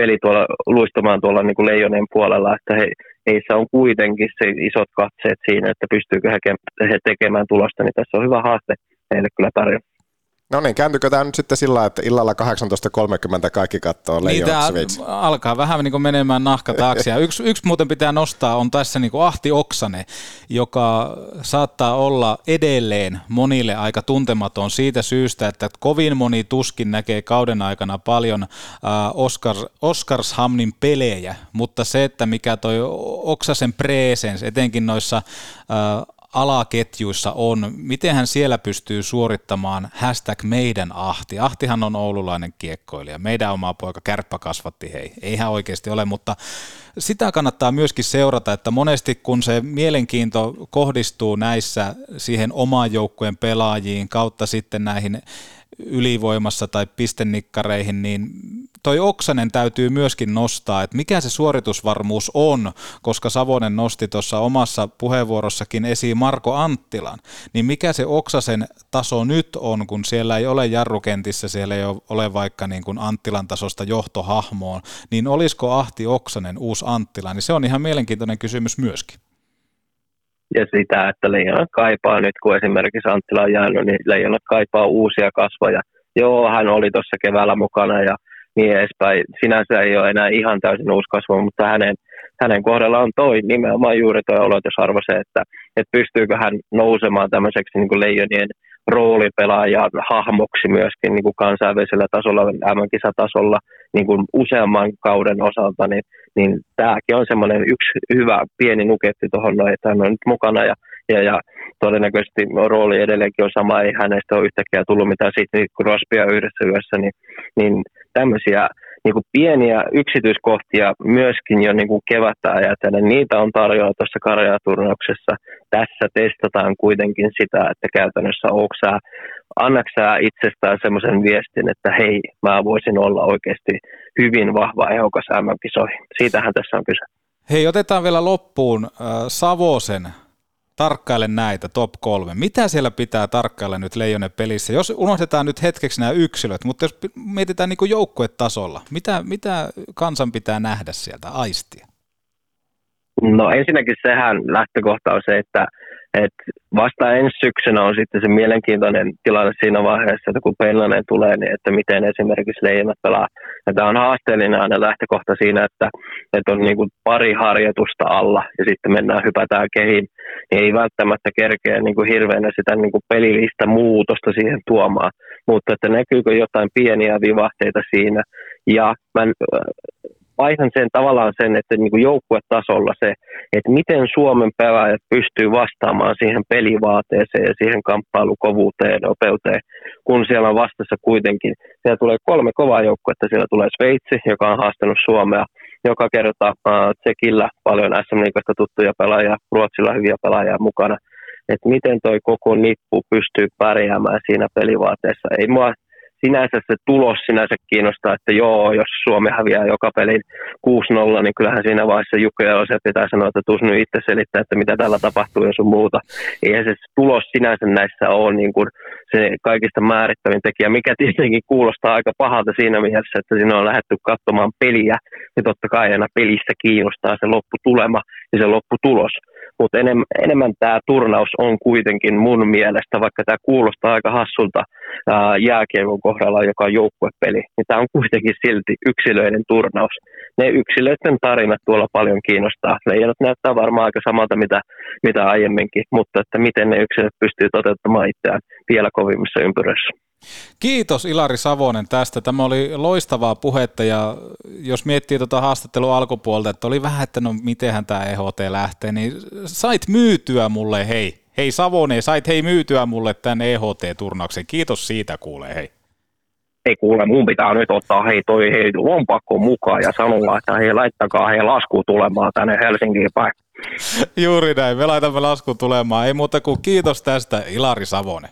peli tuolla luistamaan tuolla niin kuin leijonien puolella, että he, heissä on kuitenkin se isot katseet siinä, että pystyykö he tekemään tulosta, niin tässä on hyvä haaste heille kyllä tarjota. No niin, kääntyykö tämä nyt sitten sillä, että illalla kahdeksantoista kolmekymmentä kaikki katsoo Leijonat Sveitsi? Niitä alkaa vähän niin kuin menemään nahka taakse. Ja yksi, yksi muuten pitää nostaa on tässä niin kuin Ahti Oksanen, joka saattaa olla edelleen monille aika tuntematon siitä syystä, että kovin moni tuskin näkee kauden aikana paljon äh, Oscar, Oskarshamnin pelejä, mutta se, että mikä toi Oksasen presens, etenkin noissa äh, alaketjuissa on, miten hän siellä pystyy suorittamaan hashtag meidän Ahti. Ahtihan on oululainen kiekkoilija, meidän oma poika, kärppä kasvatti, hei, eihän oikeasti ole, mutta sitä kannattaa myöskin seurata, että monesti kun se mielenkiinto kohdistuu näissä siihen oman joukkueen pelaajiin kautta sitten näihin ylivoimassa tai pistennikkareihin, niin toi Oksanen täytyy myöskin nostaa, että mikä se suoritusvarmuus on, koska Savonen nosti tuossa omassa puheenvuorossakin esiin Marko Anttilan, niin mikä se Oksasen taso nyt on, kun siellä ei ole jarrukentissä, siellä ei ole vaikka niin kuin Anttilan tasosta johtohahmoon, niin olisiko Ahti Oksanen uusi Anttila, niin se on ihan mielenkiintoinen kysymys myöskin. Ja sitä, että Leijonat kaipaa nyt, kun esimerkiksi Anttila on jäänyt, niin Leijonat kaipaa uusia kasvoja. Joo, hän oli tuossa keväällä mukana ja niin edespäin. Sinänsä ei ole enää ihan täysin uusi kasvo, mutta hänen, hänen kohdalla on toi nimenomaan juuri tuo oletusarvo se, että, että pystyykö hän nousemaan tämmöiseksi niin kuin Leijonien roolipelaajan hahmoksi myöskin niin kuin kansainvälisellä tasolla, M M-kisatasolla niin kuin useamman kauden osalta, niin, niin tämäkin on semmoinen yksi hyvä pieni nuketti tuohon, no, että hän on nyt mukana ja, ja, ja todennäköisesti rooli edelleenkin on sama, ei hänestä ole yhtäkkiä tullut mitään sitten Crosbya yhdessä yössä, niin, niin tämmöisiä niin kuin pieniä yksityiskohtia myöskin jo niin kuin kevättä ajatellen, niitä on tarjolla tuossa Karjala-turnauksessa. Tässä testataan kuitenkin sitä, että käytännössä oksää, annaksää itsestään semmoisen viestin, että hei, mä voisin olla oikeasti hyvin vahva ehokas M M-kisoihin. Siitähän tässä on kyse. Hei, otetaan vielä loppuun äh, Savosen. Tarkkaile näitä top kolme. Mitä siellä pitää tarkkailla nyt Leijonen pelissä? Jos unohdetaan nyt hetkeksi nämä yksilöt, mutta jos mietitään niin kuin joukkuetasolla, mitä, mitä kansan pitää nähdä sieltä, aistia? No ensinnäkin sehän lähtökohta on se, että, että vasta ensi syksynä on sitten se mielenkiintoinen tilanne siinä vaiheessa, että kun Pelanen tulee, niin että miten esimerkiksi Leijonat pelaa. Ja tämä on haasteellinen aina lähtökohta siinä, että, että on niin kuin pari harjoitusta alla ja sitten mennään hypätään kehiin. Niin ei välttämättä kerkeä niin kuin hirveänä sitä niin kuin pelillistä muutosta siihen tuomaan, mutta että näkyykö jotain pieniä vivahteita siinä. Ja mä Vaihdan sen tavallaan sen, että niin kuin joukkuetasolla se, että miten Suomen pelaajat pystyy vastaamaan siihen pelivaateeseen ja siihen kamppailukovuuteen, nopeuteen, kun siellä on vastassa kuitenkin. Siellä tulee kolme kovaa joukkuetta. Siellä tulee Sveitsi, joka on haastanut Suomea joka kerta, äh, Tsekillä paljon S M-liigasta tuttuja pelaajia, Ruotsilla hyviä pelaajia mukana. Että miten toi koko nippu pystyy pärjäämään siinä pelivaateessa. Ei mua sinänsä se tulos sinänsä kiinnostaa, että joo, jos Suomi häviää joka pelin kuusi nolla, niin kyllähän siinä vaiheessa Jukka Jalosen pitää sanoa, että tuus nyt itse selittää, että mitä täällä tapahtuu ja sun muuta. Eihän se tulos sinänsä näissä ole niin kuin se kaikista määrittävin tekijä, mikä tietenkin kuulostaa aika pahalta siinä mielessä, että siinä on lähdetty katsomaan peliä ja totta kai aina pelissä kiinnostaa se lopputulema ja se lopputulos. Mutta enemmän, enemmän tämä turnaus on kuitenkin mun mielestä, vaikka tämä kuulostaa aika hassulta jääkiekon kohdalla, joka on joukkuepeli, niin tämä on kuitenkin silti yksilöiden turnaus. Ne yksilöiden tarinat tuolla paljon kiinnostaa. Leijonat näyttää varmaan aika samalta, mitä, mitä aiemminkin, mutta että miten ne yksilöt pystyy toteuttamaan itseään vielä kovimmissa ympyröissä. Kiitos Ilari Savonen tästä. Tämä oli loistavaa puhetta ja jos miettii tuota haastattelua alkupuolta, että oli vähän, että no mitenhän tämä E H T lähtee, niin sait myytyä mulle, hei, hei Savonen, sait hei myytyä mulle tämän E H T-turnauksen. Kiitos siitä kuulee, hei. ei kuule, mun pitää nyt ottaa hei toi hei lompakko mukaan ja sanoa, että hei laittakaa hei lasku tulemaan tänne Helsinkiin päin. Juuri näin, me laitamme lasku tulemaan. Ei muuta kuin kiitos tästä, Ilari Savonen.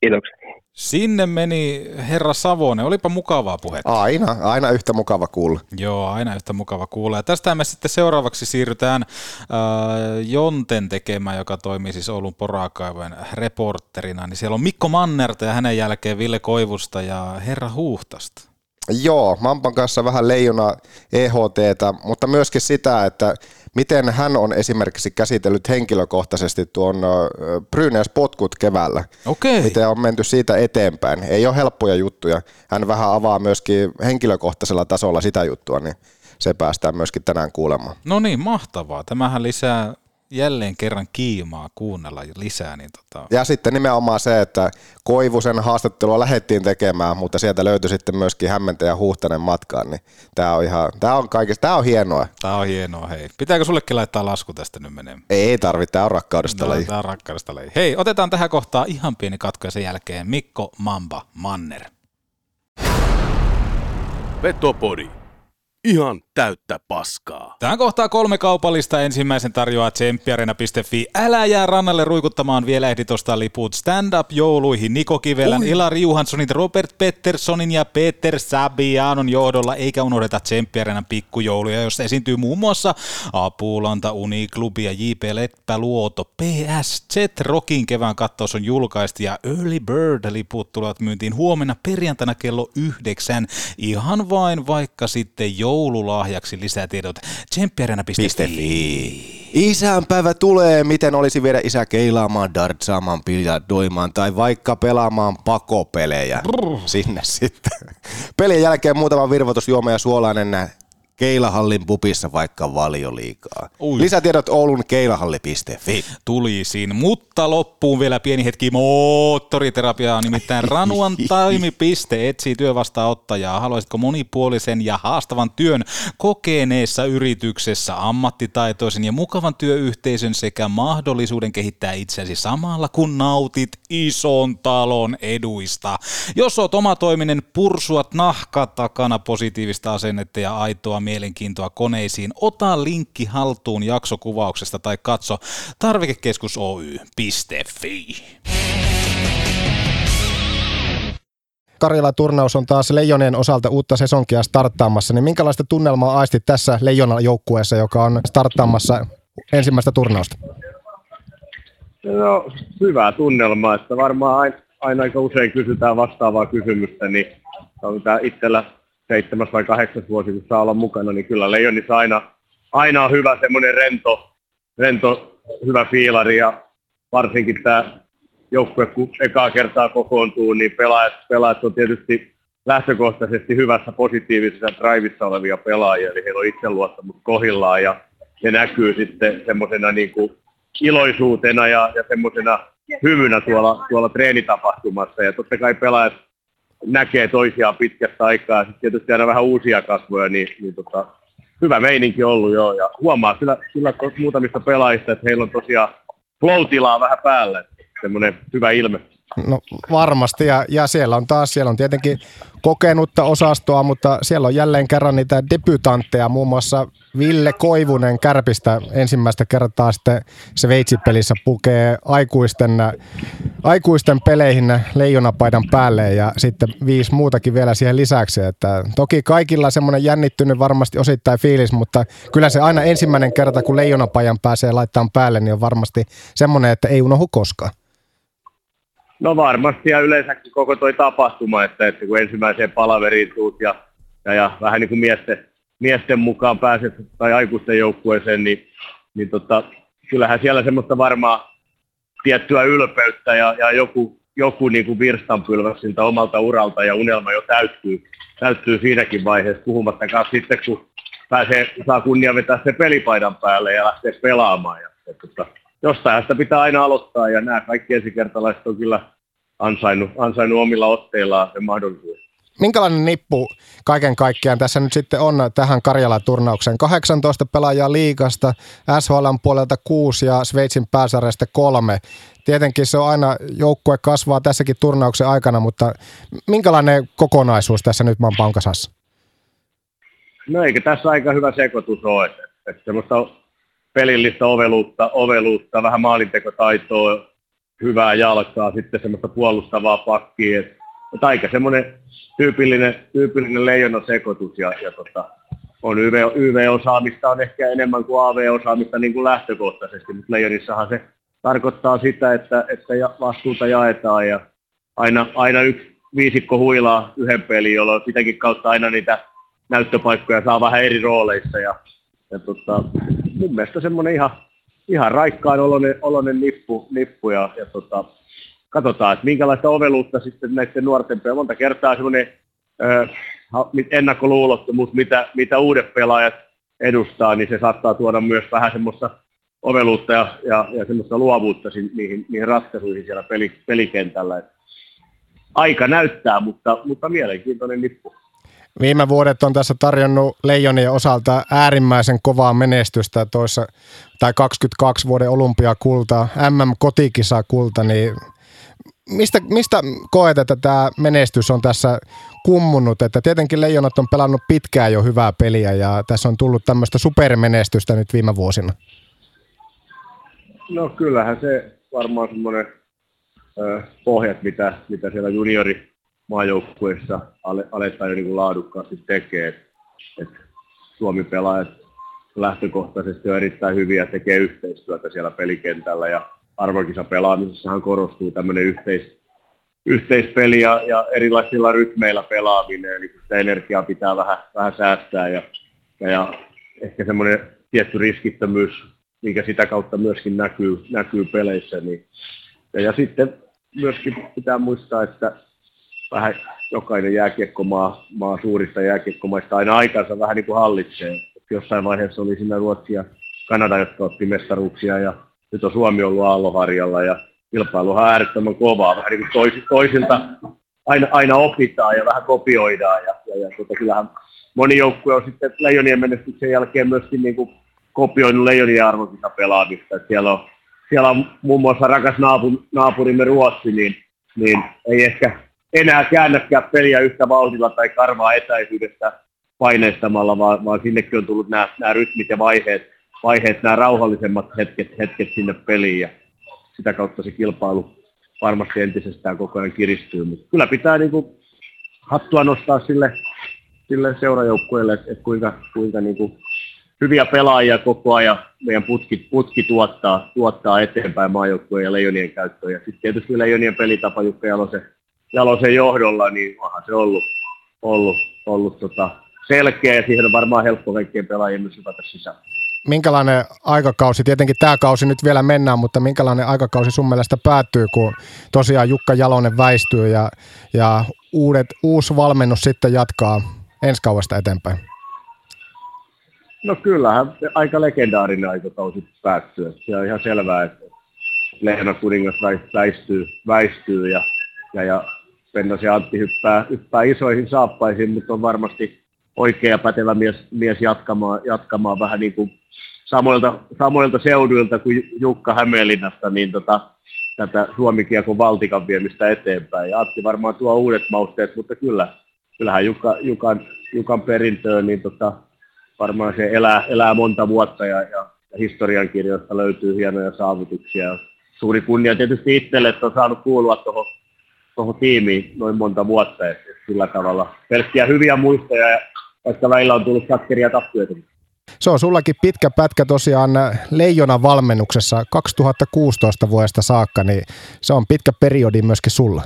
Kiitoksia. Sinne meni herra Savonen, olipa mukavaa puhetta. Aina, aina yhtä mukava kuulla. Joo, aina yhtä mukava kuulla. Ja tästä me sitten seuraavaksi siirrytään äh, Jonten tekemään, joka toimii siis Oulun Porakaivojen reportterina. Niin siellä on Mikko Mannerta ja hänen jälkeen Ville Koivusta ja herra Huuhtasta. Joo, Mampan kanssa vähän leijona E H T:tä, mutta myöskin sitä, että miten hän on esimerkiksi käsitellyt henkilökohtaisesti tuon Brynäs-potkut keväällä. Okei. Miten on menty siitä eteenpäin. Ei ole helppoja juttuja. Hän vähän avaa myöskin henkilökohtaisella tasolla sitä juttua, niin se päästään myöskin tänään kuulemaan. No niin, mahtavaa. Tämähän lisää jälleen kerran kiimaa kuunnella lisää. Niin tota... Ja sitten nimenomaan se, että Koivusen haastattelua lähdettiin tekemään, mutta sieltä löytyi sitten myöskin Hämmentä ja Huuhtanen matkaan. Niin tämä on ihan, tämä on kaikista, tämä on hienoa. Tämä on hienoa, hei. Pitääkö sullekin laittaa lasku tästä nyt menemään? Ei tarvitse, tämä on rakkaudesta laji. Tämä on rakkaudesta laji. Hei, otetaan tähän kohtaan ihan pieni katko ja sen jälkeen Mikko Mamba-Manner. Petopodi. Ihan täyttä paskaa. Tähän kohtaa kolme kaupallista. Ensimmäisen tarjoaa tsemppiareena piste fi. Älä jää rannalle ruikuttamaan, vielä ehdit ostaa liput stand-up-jouluihin Niko Kivelän, Ilari Juhanssonin, Robert Petterssonin ja Peter Sabianon johdolla, eikä unohdeta Tsemppiareenan pikkujouluja, jossa esiintyy muun muassa Apulanta, Uniklubi ja J P Leppäluoto. P S Z Rockin kevään kattaus on julkaistu ja Early Bird-liput tulevat myyntiin huomenna perjantaina kello yhdeksän. Ihan vain vaikka sitten jo joululahjaksi, lisätiedot tsemppiareena piste fi. Isänpäivä tulee, miten olisi viedä isä keilaamaan, dartsaamaan, biljardoimaan tai vaikka pelaamaan pakopelejä. Brr. Sinne sitten. Pelin jälkeen muutama virvoitusjuoma ja suolainen Keilahallin pupissa vaikka Valioliigaa. Ui. Lisätiedot Oulun keilahalli piste fi. Tulisin, mutta loppuun vielä pieni hetki moottoriterapiaa, nimittäin Ranuan taimi piste etsii työvastaanottajaa. Haluaisitko monipuolisen ja haastavan työn kokeneessa yrityksessä, ammattitaitoisen ja mukavan työyhteisön sekä mahdollisuuden kehittää itsesi samalla, kun nautit ison talon eduista? Jos oot omatoiminen, pursuat nahka takana positiivista asennetta ja aitoa mielenkiintoa koneisiin, ota linkki haltuun jaksokuvauksesta tai katso tarvikekeskus Oy piste fi. Karjala-turnaus on taas Leijonien osalta uutta sesonkia starttaamassa, niin minkälaista tunnelmaa aistit tässä Leijonan joukkueessa, joka on starttaamassa ensimmäistä turnausta? No, hyvää tunnelmaa, että varmaan aina, aina aika usein kysytään vastaavaa kysymystä, niin on tämä itsellä seitsemäs vai kahdeksas vuosi, kun saa olla mukana, niin kyllä Leijonissa aina, aina on hyvä semmoinen rento, rento, hyvä fiilari, ja varsinkin tämä joukkue, kun ekaa kertaa kokoontuu, niin pelaajat, pelaajat on tietysti lähtökohtaisesti hyvässä positiivisessa drivissa olevia pelaajia, eli heillä on itseluottamus kohdillaan, ja se näkyy sitten semmoisena niin kuin iloisuutena ja, ja semmoisena hyvynä tuolla, tuolla treenitapahtumassa, ja totta kai pelaajat näkee toisiaan pitkästä aikaa, sitten tietysti aina vähän uusia kasvoja, niin, niin tota, hyvä meininki ollut joo, ja huomaa kyllä, kyllä muutamista pelaajista, että heillä on tosiaan flow-tilaa vähän päällä, semmoinen hyvä ilme. No varmasti, ja, ja siellä on taas, siellä on tietenkin kokenutta osastoa, mutta siellä on jälleen kerran niitä debytantteja, muun muassa Ville Koivunen Kärpistä ensimmäistä kertaa sitten Sveitsi-pelissä pukee aikuisten, aikuisten peleihin leijonapaidan päälle ja sitten viisi muutakin vielä siihen lisäksi. Että toki kaikilla semmoinen jännittynyt varmasti osittain fiilis, mutta kyllä se aina ensimmäinen kerta, kun leijonapaidan pääsee laittamaan päälle, niin on varmasti semmoinen, että ei unohdu koskaan. No varmasti ja yleensäkin koko toi tapahtuma, että, että kun ensimmäiseen palaveriin tuut ja, ja, ja vähän niin kuin miesten, miesten mukaan pääset tai aikuisten joukkueeseen, niin, niin tota, kyllähän siellä semmoista varmaan tiettyä ylpeyttä ja, ja joku, joku niin kuin virstanpylväs siltä omalta uralta ja unelma jo täyttyy, täyttyy siinäkin vaiheessa, puhumattakaan sitten kun pääsee, saa kunnia vetää se pelipaidan päälle ja lähtee pelaamaan. Ja, ja tota, jostain sitä pitää aina aloittaa, ja nämä kaikki ensikertalaiset on kyllä ansainnut, ansainnut omilla otteillaan sen mahdollisuuden. minkälainen nippu kaiken kaikkiaan tässä nyt sitten on tähän Karjala-turnaukseen? kahdeksantoista pelaajaa liigasta, S H L:n puolelta kuusi ja Sveitsin pääsarjasta kolme. Tietenkin se on aina, joukkue kasvaa tässäkin turnauksen aikana, mutta minkälainen kokonaisuus tässä nyt maan pankasassa? No eikö tässä aika hyvä sekoitus ole, että, että semmoista pelillistä oveluutta, oveluutta, vähän maalintekotaitoa, hyvää jalkaa, sitten semmoista puolustavaa pakkia, että aika semmoinen tyypillinen, tyypillinen leijonasekoitus ja, ja tota, on Y V-osaamista on ehkä enemmän kuin A V-osaamista niin kuin lähtökohtaisesti, mutta leijonissahan se tarkoittaa sitä, että, että vastuuta jaetaan ja aina, aina yksi viisikko huilaa yhden peliin, jolloin sitäkin kautta aina niitä näyttöpaikkoja saa vähän eri rooleissa ja, ja tota, mun mielestä semmoinen ihan, ihan raikkaan oloinen, oloinen nippu, nippu ja, ja tota, katsotaan, että minkälaista oveluutta sitten näiden nuorten pelaajien. Monta kertaa semmoinen ennakkoluulottomuus, mitä, mitä uudet pelaajat edustaa, niin se saattaa tuoda myös vähän semmoista oveluutta ja, ja, ja semmoista luovuutta niihin, niihin ratkaisuihin siellä peli, pelikentällä. Et aika näyttää, mutta, mutta mielenkiintoinen nippu. Viime vuodet on tässä tarjonnut leijonien osalta äärimmäisen kovaa menestystä toissa, tai kaksikymmentäkaksi vuoden olympiakulta, M M-kotikisakulta, niin mistä, mistä koet, että tämä menestys on tässä kummunut? Että tietenkin leijonat on pelannut pitkään jo hyvää peliä ja tässä on tullut tämmöistä supermenestystä nyt viime vuosina. No kyllähän se varmaan semmoinen ö, pohjat, mitä, mitä siellä juniori maajoukkueessa aletaan jo niin kuin laadukkaasti tekee. Et Suomi pelaajat lähtökohtaisesti on erittäin hyviä, tekee yhteistyötä siellä pelikentällä ja arvokisapelaamisessahan korostuu tämmöinen yhteis, yhteispeli ja, ja erilaisilla rytmeillä pelaaminen, eli sitä energiaa pitää vähän, vähän säästää ja, ja, ja ehkä semmoinen tietty riskittömyys, mikä sitä kautta myöskin näkyy, näkyy peleissä. Niin. Ja, ja sitten myöskin pitää muistaa, että vähän jokainen jääkiekkomaa, maa suurista jääkiekkomaista aina aikansa vähän niin kuin hallitsee. Jossain vaiheessa oli siinä Ruotsi ja Kanada, jotka otti mestaruuksia ja nyt on Suomi ollut aallonharjalla ja kilpailuhan on äärettömän kovaa. Vähän niin kuin toisilta aina, aina opitaan ja vähän kopioidaan. Ja, ja, ja tuota, kyllähän moni joukkue on sitten leijonien menestyksen jälkeen myöskin niin kuin kopioinut leijonien arvokisa pelaamista. Siellä on, siellä on muun muassa rakas naapur, naapurimme Ruotsi, niin, niin ei ehkä enää käännäkään peliä yhtä vauhdilla tai karvaa etäisyydestä paineistamalla, vaan, vaan sinnekin on tullut nämä, nämä rytmit ja vaiheet, vaiheet, nämä rauhallisemmat hetket, hetket sinne peliin ja sitä kautta se kilpailu varmasti entisestään koko ajan kiristyy. Mutta kyllä pitää niin kuin hattua nostaa sille, sille seurajoukkueelle, että kuinka, kuinka niin kuin hyviä pelaajia koko ajan meidän putki, putki tuottaa, tuottaa eteenpäin maajoukkueen ja leijonien käyttöön. Ja sitten tietysti leijonien pelitapa Jukka Jalosen Jalosen johdolla, niin onhan se ollut, ollut, ollut tota selkeä ja siihen on varmaan helppo kaikkien pelaajien myös hypätä sisään. Minkälainen aikakausi, tietenkin tämä kausi nyt vielä mennään, mutta minkälainen aikakausi sun mielestä päättyy, kun tosiaan Jukka Jalonen väistyy ja, ja uudet, uusi valmennus sitten jatkaa ensi kaudesta eteenpäin? No kyllähän aika legendaarinen aikakausi päättyy. Se on ihan selvää, että Lehdon kuningas väistyy, väistyy ja, ja, ja Pennas ja Antti hyppää, hyppää isoihin saappaisiin, mutta on varmasti oikea pätevä mies, mies jatkamaan, jatkamaan vähän niin kuin samoilta, samoilta seuduilta kuin Jukka Hämeenlinnasta, niin tota, tätä Suomi-kiekon valtikan viemistä eteenpäin. Ja Antti varmaan tuo uudet mausteet, mutta kyllä, kyllähän Jukka, Jukan, Jukan perintöön niin tota, varmaan se elää, elää monta vuotta ja, ja historiankirjoista löytyy hienoja saavutuksia. Suuri kunnia tietysti itselle, että on saanut kuulua tuohon tuohon tiimiin noin monta vuotta, että sillä tavalla pelkkiä hyviä muistoja ja vaikka välillä on tullut katkeria tappioita. Se on sullakin pitkä pätkä tosiaan leijonan valmennuksessa kaksituhattakuusitoista vuodesta saakka, niin se on pitkä periodi myöskin sulla.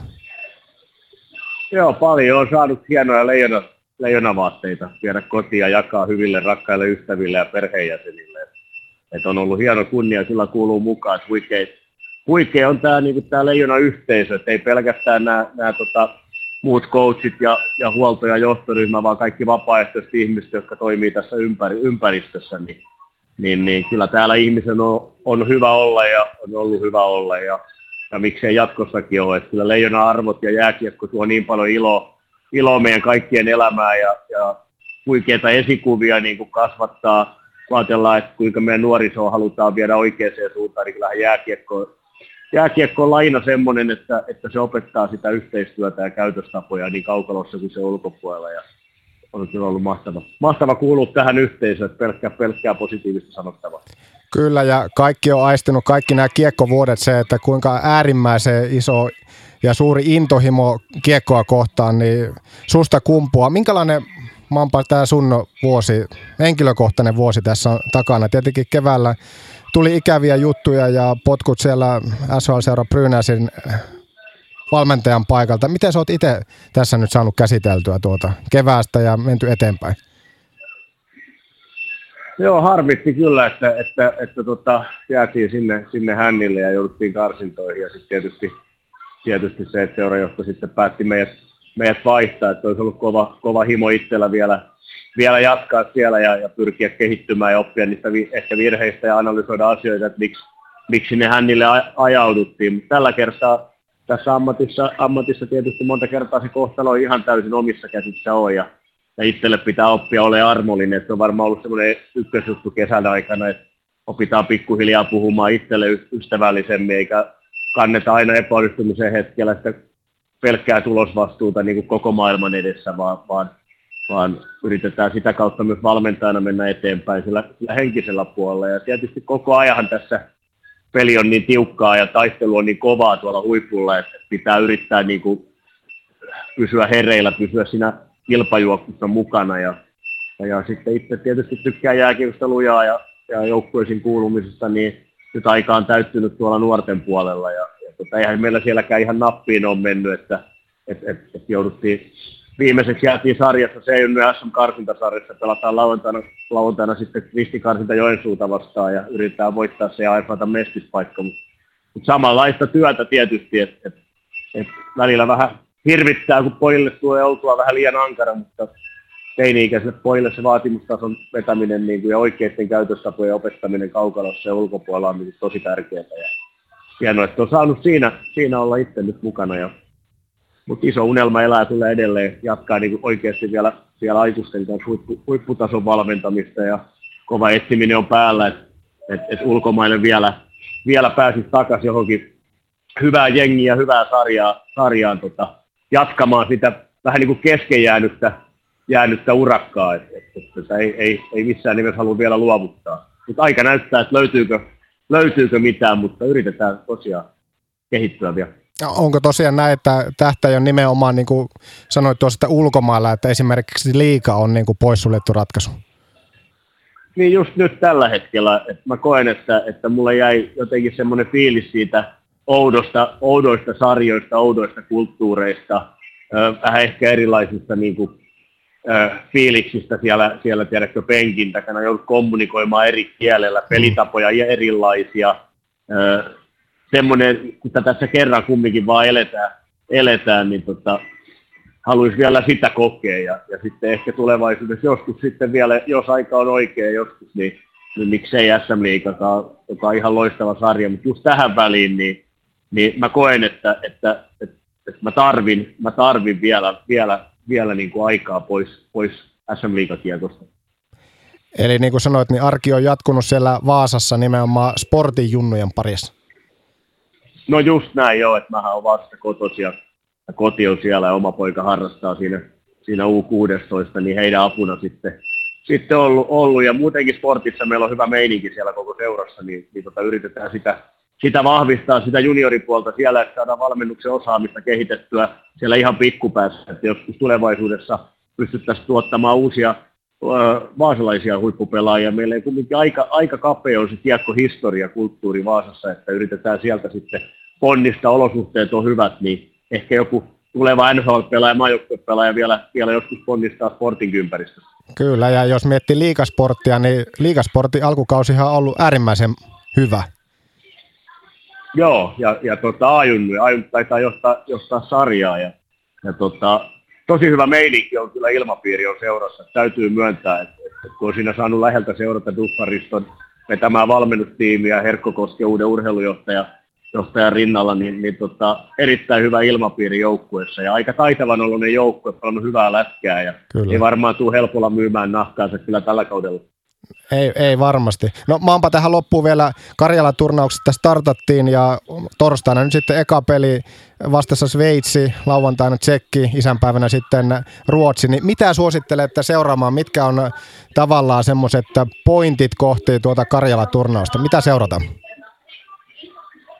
Joo, paljon on saanut hienoja leijona, leijonavaatteita viedä kotiin ja jakaa hyville rakkaille ystäville ja perheenjäsenille. Et on ollut hieno kunnia, sillä kuuluu mukaan, että huikeita. Huikea on tämä niinku leijonayhteisö, että ei pelkästään nämä tota, muut coachit ja, ja huolto- ja johtoryhmä, vaan kaikki vapaaehtoiset ihmiset, jotka toimii tässä ympäri, ympäristössä. Niin, niin, niin kyllä täällä ihmisen on, on hyvä olla ja on ollut hyvä olla ja, ja miksei jatkossakin ole. Että kyllä leijonan arvot ja jääkiekko tuo niin paljon iloa, iloa meidän kaikkien elämää ja, ja huikeita esikuvia niin kuin kasvattaa. Ajatellaan, että kuinka meidän nuorisoa halutaan viedä oikeaan suuntaan, niin kyllähän jääkiekko, jääkiekko on laina semmoinen, että, että se opettaa sitä yhteistyötä ja käytöstapoja niin kaukalossa kuin se ulkopuolella. Ja on kyllä ollut mahtava, mahtava kuulua tähän yhteisöön, että pelkkää, pelkkää positiivista sanottavaa. Kyllä, ja kaikki on aistinut, kaikki nämä kiekkovuodet, se, että kuinka äärimmäisen iso ja suuri intohimo kiekkoa kohtaan, niin susta kumpuaa. Minkälainen, Mampa, tämä sun vuosi, henkilökohtainen vuosi tässä on takana? Tietenkin keväällä tuli ikäviä juttuja ja potkut siellä S H L-seura Brynäsin valmentajan paikalta. Miten sä oot itse tässä nyt saanut käsiteltyä tuota keväästä ja menty eteenpäin? Joo, harmitti kyllä, että, että, että, että tota, jäätiin sinne, sinne hännille ja jouduttiin karsintoihin. Ja sitten tietysti, tietysti se, että seurajohto sitten päätti meidät, meidät vaihtaa. Että olisi ollut kova, kova himo itsellä vielä, vielä jatkaa siellä ja, ja pyrkiä kehittymään ja oppia niistä vi, ehkä virheistä ja analysoida asioita, että miksi, miksi ne hännille ajauduttiin. Tällä kertaa tässä ammatissa, ammatissa tietysti monta kertaa se kohtalo ihan täysin omissa käsissä on. Ja, ja itselle pitää oppia olemaan armollinen. Se on varmaan ollut semmoinen ykkösjuttu kesän aikana, että opitaan pikkuhiljaa puhumaan itselle ystävällisemmin, eikä kanneta aina epäonnistumisen hetkellä sitä pelkkää tulosvastuuta niin kuin koko maailman edessä, vaan, vaan, vaan yritetään sitä kautta myös valmentajana mennä eteenpäin sillä, sillä henkisellä puolella. Ja tietysti koko ajan tässä peli on niin tiukkaa ja taistelu on niin kovaa tuolla huipulla, että pitää yrittää niin kuin pysyä hereillä, pysyä siinä kilpajuoksussa mukana ja, ja, ja sitten itse tietysti tykkää jääkiekosta lujaa ja, ja joukkueisiin kuulumisesta, niin nyt aika on täyttynyt tuolla nuorten puolella ja, ja tota, eihän meillä sielläkään ihan nappiin on mennyt, että et, et, et jouduttiin, viimeiseksi jäätiin sarjassa, se ei ole S M-karsintasarjassa, pelataan lauantaina, lauantaina sitten ristikarsinta Joensuuta vastaan ja yritetään voittaa se ja aifata mestispaikka, mutta mut samanlaista työtä tietysti, että et, et välillä vähän hirvittää, kun pojille tulee oltua vähän liian ankara, mutta teini-ikäisille pojille se vaatimustason vetäminen niin kuin, ja oikeiden käytöstapojen opettaminen kaukalossa ja ulkopuolella on niin tosi tärkeää. Ja hienoa, että on saanut siinä, siinä olla itse nyt mukana. Ja, mutta iso unelma elää tulee edelleen, jatkaa niin kuin oikeasti vielä, vielä aikuisten kanssa huippu, huipputason valmentamista ja kova etsiminen on päällä, että et, et ulkomaille vielä, vielä pääsisi takaisin johonkin hyvää jengiä, hyvää sarjaa, sarjaan. Tota, jatkamaan sitä vähän niin kuin kesken jäänyttä, jäänyttä urakkaa, että et, ei, ei, ei missään nimessä halua vielä luovuttaa. Mutta aika näyttää, että löytyykö, löytyykö mitään, mutta yritetään tosiaan kehittyä vielä. Onko tosiaan näin, että tähtäjä on nimenomaan, niin kuin sanoit tuossa, että ulkomailla, että esimerkiksi liiga on niin kuin poissuljettu ratkaisu? Niin just nyt tällä hetkellä, että mä koen, että, että mulla jäi jotenkin semmoinen fiilis siitä, Oudosta, oudoista sarjoista, oudoista kulttuureista, vähän ehkä erilaisista niin kuin, ö, fiiliksistä siellä, siellä tiedätkö, penkin takana. Joudut kommunikoimaan eri kielellä, pelitapoja ja erilaisia. Ö, semmoinen, mitä tässä kerran kumminkin vaan eletään, eletään niin tota, haluaisi vielä sitä kokea. Ja, ja sitten ehkä tulevaisuudessa joskus sitten vielä, jos aika on oikea joskus, niin, niin miksei S M-liigakaan, joka on ihan loistava sarja. Mutta just tähän väliin, niin niin mä koen, että, että, että, että mä, tarvin, mä tarvin vielä, vielä, vielä niin kuin aikaa pois, pois S M-liigakiekosta. Eli niin kuin sanoit, niin arki on jatkunut siellä Vaasassa nimenomaan sportin junnujen parissa. No just näin joo, että mähän olen Vaasasta kotosia ja koti on siellä ja oma poika harrastaa siinä, siinä U kuusitoista, niin heidän apuna sitten, sitten ollut, ollut. Ja muutenkin sportissa meillä on hyvä meininki siellä koko seurassa, niin, niin tota, yritetään sitä... Sitä vahvistaa, sitä junioripuolta siellä, että saadaan valmennuksen osaamista kehitettyä siellä ihan pikkupäässä, että joskus tulevaisuudessa pystyttäisiin tuottamaan uusia öö, vaasalaisia huippupelaajia. Meillä ei kuitenkin aika, aika kapea on se kiekkohistoria kulttuuri Vaasassa, että yritetään sieltä sitten ponnistaa, olosuhteet on hyvät, niin ehkä joku tuleva N H L-pelaaja, maajoukkuepelaaja vielä, vielä joskus ponnistaa sportin ympäristössä. Kyllä, ja jos miettii liigasporttia, niin liigasportin alkukausihan on ollut äärimmäisen hyvä. Joo, ja, ja tota, Ajun, Ajun taitaa johtaa, johtaa sarjaa, ja, ja tota, tosi hyvä meininki on kyllä, ilmapiiri on seurassa. Täytyy myöntää, että, että kun on siinä saanut läheltä seurata Duffariston vetämään valmennustiimiä, Herkkokosken uuden urheilujohtajan johtajan rinnalla, niin, niin tota, erittäin hyvä ilmapiiri joukkueessa ja aika taitavan oloinen joukkue, paljon hyvää lätkää ja kyllä. Ei varmaan tule helpolla myymään nahkaansa kyllä tällä kaudella. Ei, ei varmasti. No maanpa tähän loppuun vielä. Karjala-turnauksesta startattiin ja torstaina nyt sitten eka peli vastassa Sveitsi, lauantaina Tsekki, isänpäivänä sitten Ruotsi. Niin mitä suosittelette seuraamaan? Mitkä on tavallaan semmoiset pointit kohti tuota Karjala-turnausta? Mitä seurata?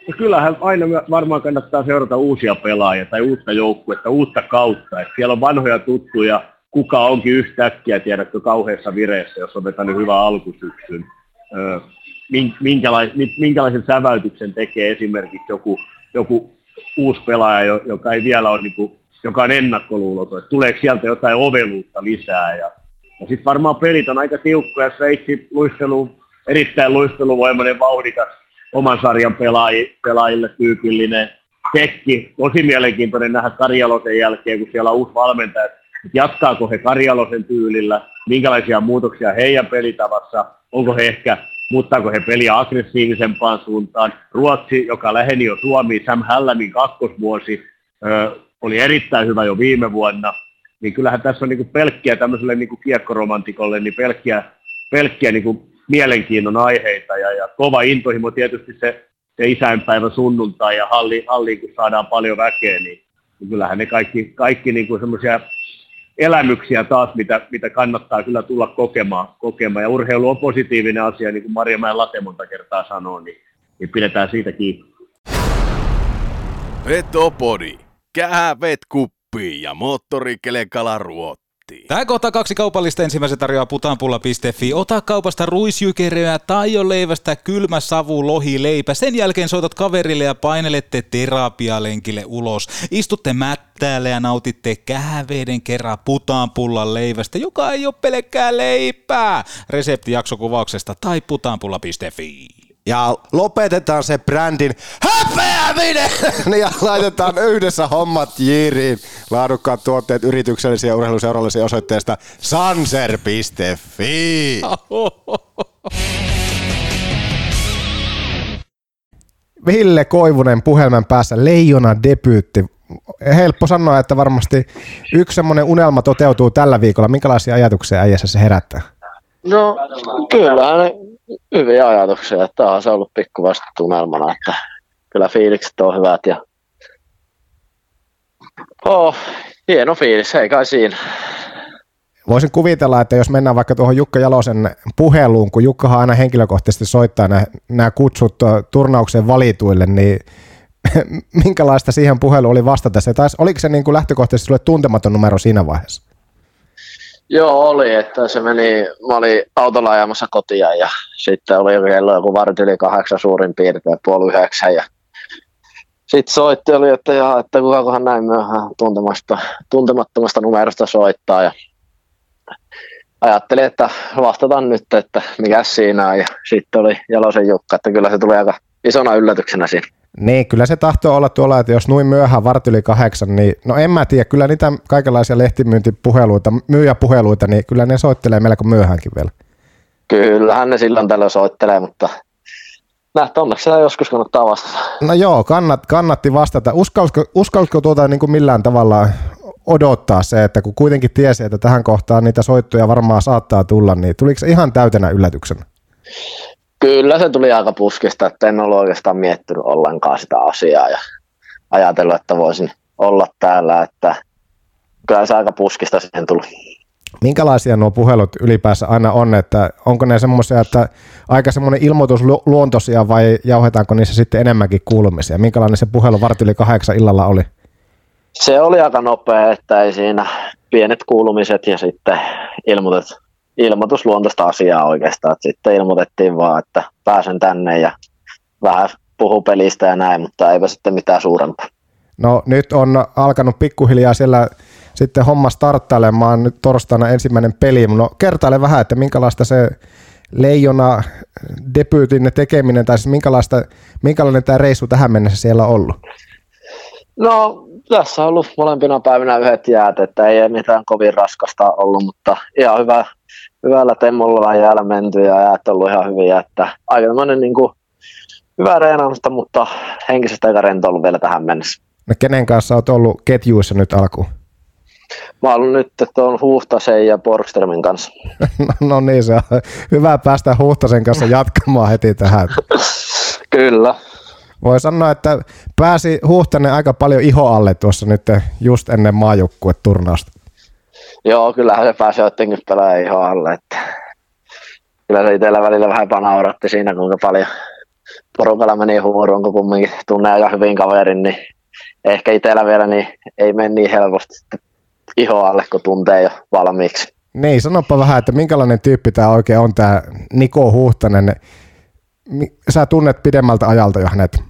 No kyllähän aina varmaan kannattaa seurata uusia pelaajia tai uutta joukkuetta, uutta kautta. Et siellä on vanhoja tuttuja. Kuka onkin yhtäkkiä, tiedätkö, kauheassa vireessä, jos on vetänyt hyvän alkusyksyn. Öö, minkälais- minkälaisen säväytyksen tekee esimerkiksi joku, joku uusi pelaaja, joka ei vielä ole, niin kuin, joka on ennakkoluuloton. Tuleeko sieltä jotain oveluutta lisää. Ja, ja sitten varmaan pelit on aika tiukkoja. Sveitsi luistelu, erittäin luisteluvoimainen, vauhdikas, oman sarjan pelaaji, pelaajille tyypillinen. Tsekki, tosi mielenkiintoinen nähdä Karjalosen jälkeen, kun siellä on uusi valmentaja. Jatkaako he Karjalosen tyylillä, minkälaisia muutoksia heidän pelitavassa, onko he ehkä, muuttaako he peliä aggressiivisempaan suuntaan. Ruotsi, joka läheni jo Suomi, Sam Hällamin kakkosvuosi, ö, oli erittäin hyvä jo viime vuonna, niin kyllähän tässä on niinku pelkkiä tämmöiselle niinku kiekkoromantikkolle, niin pelkkiä, pelkkiä niinku mielenkiinnon aiheita ja, ja kova intohimo tietysti se, se isänpäivä sunnuntai ja halli, halliin, kun saadaan paljon väkeä, niin, niin kyllähän ne kaikki, kaikki niinku semmoisia elämyksiä taas, mitä, mitä kannattaa kyllä tulla kokemaan, kokemaan. Ja urheilu on positiivinen asia, niin kuin Marjamäen Late monta kertaa sanoo, niin, niin pidetään siitä kiinni. Petopodi. Kähävet kuppiin ja moottorikelekala ruot. Tähän kohtaa kaksi kaupallista ensimmäisen tarjoaa putanpulla piste fi. Ota kaupasta ruisjykeröä tai jo leivästä kylmä savu lohileipä. Sen jälkeen soitat kaverille ja painelette terapialenkille ulos. Istutte mättäälle ja nautitte kähäveden kerran putanpullan leivästä, joka ei ole pelkkää leipää. Resepti jaksokuvauksesta tai putanpulla piste fi. Ja lopetetaan se brändin häpeäminen ja laitetaan yhdessä hommat jiriin. Laadukkaat tuotteet yrityksellisiä ja urheiluseurallisia osoitteesta sanser piste fi. Ville Koivunen puhelman päässä, leijona debyytti. Helppo sanoa, että varmasti yksi semmoinen unelma toteutuu tällä viikolla. Minkälaisia ajatuksia äijässä se herättää? No kyllähän ne hyviä ajatuksia, että onhan se ollut pikkuvasta tunnelmana, että kyllä fiilikset on hyvät ja oh, hieno fiilis, ei kai siinä. Voisin kuvitella, että jos mennään vaikka tuohon Jukka Jalosen puheluun, kun Jukkahan aina henkilökohtaisesti soittaa nämä, nämä kutsut turnaukseen valituille, niin minkälaista siihen puhelu oli vastata? Se taisi, oliko se niin kuin lähtökohtaisesti sulle tuntematon numero siinä vaiheessa? Joo, oli, että se meni, mä olin autolla ajamassa kotia ja sitten oli kello joku vartin yli kahdeksan suurin piirtein, puoli yhdeksän ja sitten soitti, oli, että jaa, että kukakohan näin myöhään tuntemattomasta numerosta soittaa ja ajattelin, että vastataan nyt, että mikä siinä on ja sitten oli Jalosen Jukka, että kyllä se tuli aika isona yllätyksenä siinä. Niin, kyllä se tahtoo olla tuolla, että jos noin myöhään vartti yli kahdeksan, niin no en mä tiedä, kyllä niitä kaikenlaisia lehtimyyntipuheluita, myyjäpuheluita, niin kyllä ne soittelee melko myöhäänkin vielä. Kyllähän ne silloin tällöin soittelee, mutta nähtä onneksi sitä joskus kannattaa vastata. No joo, kannat, kannatti vastata. Uskalsiko, uskalsiko tuota niin kuin millään tavalla odottaa se, että kun kuitenkin tiesi, että tähän kohtaan niitä soittoja varmaan saattaa tulla, niin tuliko se ihan täytenä yllätyksenä? Kyllä se tuli aika puskista, että en ole oikeastaan miettinyt ollenkaan sitä asiaa ja ajatellut, että voisin olla täällä, että kyllä se aika puskista siihen tuli. Minkälaisia nuo puhelut ylipäänsä aina on, että onko ne semmoisia, että aika semmoinen ilmoitusluontoisia vai jauhetaanko niissä sitten enemmänkin kuulumisia? Minkälainen se puhelu vartti yli kahdeksan illalla oli? Se oli aika nopea, että ei siinä pienet kuulumiset ja sitten ilmoitet. Ilmoitusluontoista asiaa oikeastaan, että sitten ilmoitettiin vaan, että pääsen tänne ja vähän puhu pelistä ja näin, mutta eipä sitten mitään suurempaa. No nyt on alkanut pikkuhiljaa siellä sitten homma starttailemaan, nyt torstaina ensimmäinen peli, no kertaile vähän, että minkälaista se leijona debyytin tekeminen, tai siis minkälaista, minkälainen tämä reissu tähän mennessä siellä on ollut? No tässä on ollut molempina päivinä yhdet jäät, että ei mitään kovin raskasta ollut, mutta ihan hyvä, hyvällä temmolla jäällä menty ja jäät on ollut ihan hyviä, että aika tämmöinen niin kuin hyvää reenausta, mutta henkisestä eikä rento ollut vielä tähän mennessä. No kenen kanssa olet ollut ketjuissa nyt alkuun? Mä oon ollut nyt tuon Huuhtasen ja Borgströmin kanssa. No, no niin, se on hyvä päästä Huuhtasen kanssa jatkamaan heti tähän. Kyllä. Voi sanoa, että pääsi Huuhtanen aika paljon ihoalle tuossa nyt just ennen maajoukkueturnausta. Joo, kyllähän se pääsi jotenkin pelaamaan ihoalle. Että kyllä se itsellä välillä vähän nauratti siinä, kuinka paljon porukalla meni huuruun, kun kumminkin tunnen aika hyvin kaverin, niin ehkä itsellä vielä niin ei mene niin helposti ihoalle, kun tuntee jo valmiiksi. Niin, sanoppa vähän, että minkälainen tyyppi tämä oikein on, tämä Niko Huuhtanen. Sä tunnet pidemmältä ajalta jo hänet.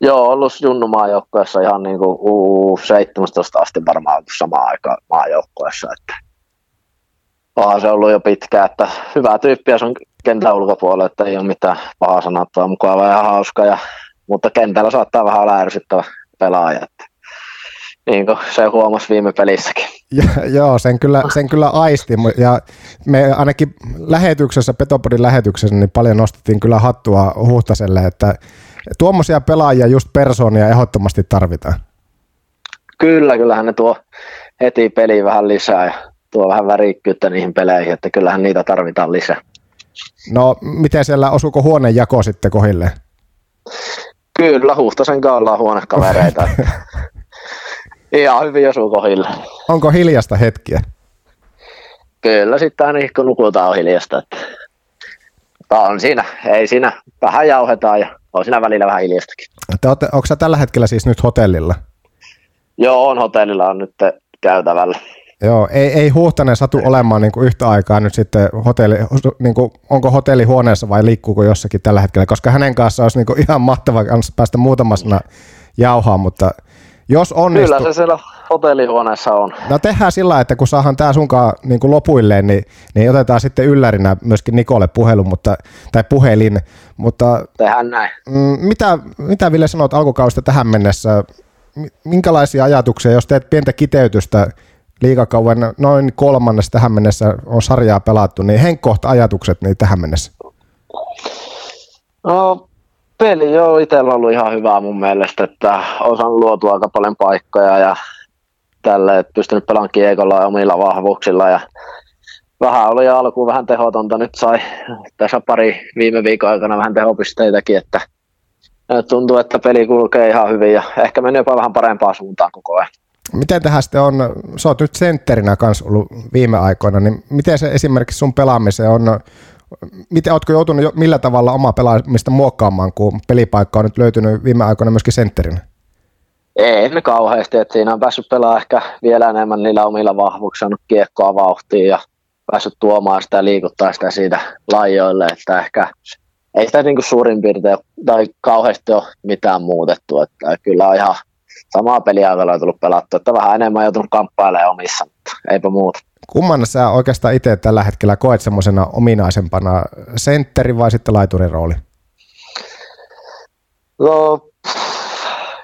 Joo, ollut junnumaajoukkueessa ihan niin kuin U seitsemäntoista asti varmaan samaan aikaan maajoukkueessa. Paha se on ollut jo pitkään, että hyvä tyyppi ja se on kentän ulkopuolella, että ei ole mitään pahaa sanottua, mukava ja hauska, ja, mutta kentällä saattaa vähän olla ärsyttävä pelaaja. Että, niin kuin se huomasi viime pelissäkin. Ja, joo, sen kyllä, sen kyllä aisti. Ja me ainakin lähetyksessä, Petopodin lähetyksessä, niin paljon nostettiin kyllä hattua Huhtaselle, että tuommoisia pelaajia, just persoonia ehdottomasti tarvitaan. Kyllä, kyllähän ne tuo heti peliin vähän lisää ja tuo vähän värikkyyttä niihin peleihin, että kyllähän niitä tarvitaan lisää. No, miten siellä, osuuko huonejako sitten kohilleen? Kyllä, Huhtasen kanssa ollaan huonekavereita. Ihan hyvin osuu kohille. Onko hiljasta hetkiä? Kyllä, sitten aina kun nukutaan on hiljasta. Tämä on siinä, ei siinä, vähän jauhetaan ja on siinä välillä vähän hiljastakin. Onko sä tällä hetkellä siis nyt hotellilla? Joo, on hotellilla, on nyt käytävällä. Joo, ei, ei Huuhtanen satu olemaan niin kuin yhtä aikaa nyt sitten hotelli, niin kuin, onko hotelli huoneessa vai liikkuuko jossakin tällä hetkellä, koska hänen kanssaan olisi niin kuin ihan mahtavaa päästä muutama sana jauhaan, mutta jos onnistu... Kyllä se siellä hotellihuoneessa on. No tehdään sillä, että kun saadaan tää sunkaan niin kuin lopuilleen, niin, niin otetaan sitten yllärinä myöskin Nikolle puhelu, mutta, tai puhelin. Mutta, tehdään näin. M- mitä, mitä Ville sanot alkukaudesta tähän mennessä? Minkälaisia ajatuksia, jos teet pientä kiteytystä liigakauden noin kolmannes tähän mennessä on sarjaa pelattu, niin henkkohta ajatukset niin tähän mennessä? No... Peli on itsellä ollut ihan hyvää mun mielestä, että olen saanut luotua aika paljon paikkoja ja tälle, että pystynyt pelaamaan kiekolla ja omilla vahvuuksilla. Ja vähän oli alkuun vähän tehotonta, nyt sai tässä pari viime viikon aikana vähän tehopisteitäkin, että tuntuu, että peli kulkee ihan hyvin ja ehkä meni jopa vähän parempaan suuntaan koko ajan. Miten tähän sitten on, sä oot nyt sentterinä kanssa ollut viime aikoina, niin miten se esimerkiksi sun pelaamiseen on? Miten oletko joutunut millä tavalla omaa pelaamista muokkaamaan, kun pelipaikka on nyt löytynyt viime aikoina myöskin sentterinä? Ei me kauheasti, että siinä on päässyt pelaamaan ehkä vielä enemmän niillä omilla vahvuuksilla, saanut kiekkoa vauhtiin ja päässyt tuomaan sitä ja liikuttaa sitä siitä laajoille, että ehkä ei sitä niin kuin suurin piirtein tai kauheasti ole mitään muutettu, että kyllä on ihan samaa peliaikalla on tullut pelattua, että vähän enemmän on joutunut kamppailemaan omissa, mutta eipä muuta. Kumman sä oikeastaan itse tällä hetkellä koet semmoisena ominaisempana, sentteri vai sitten laiturin rooli? No,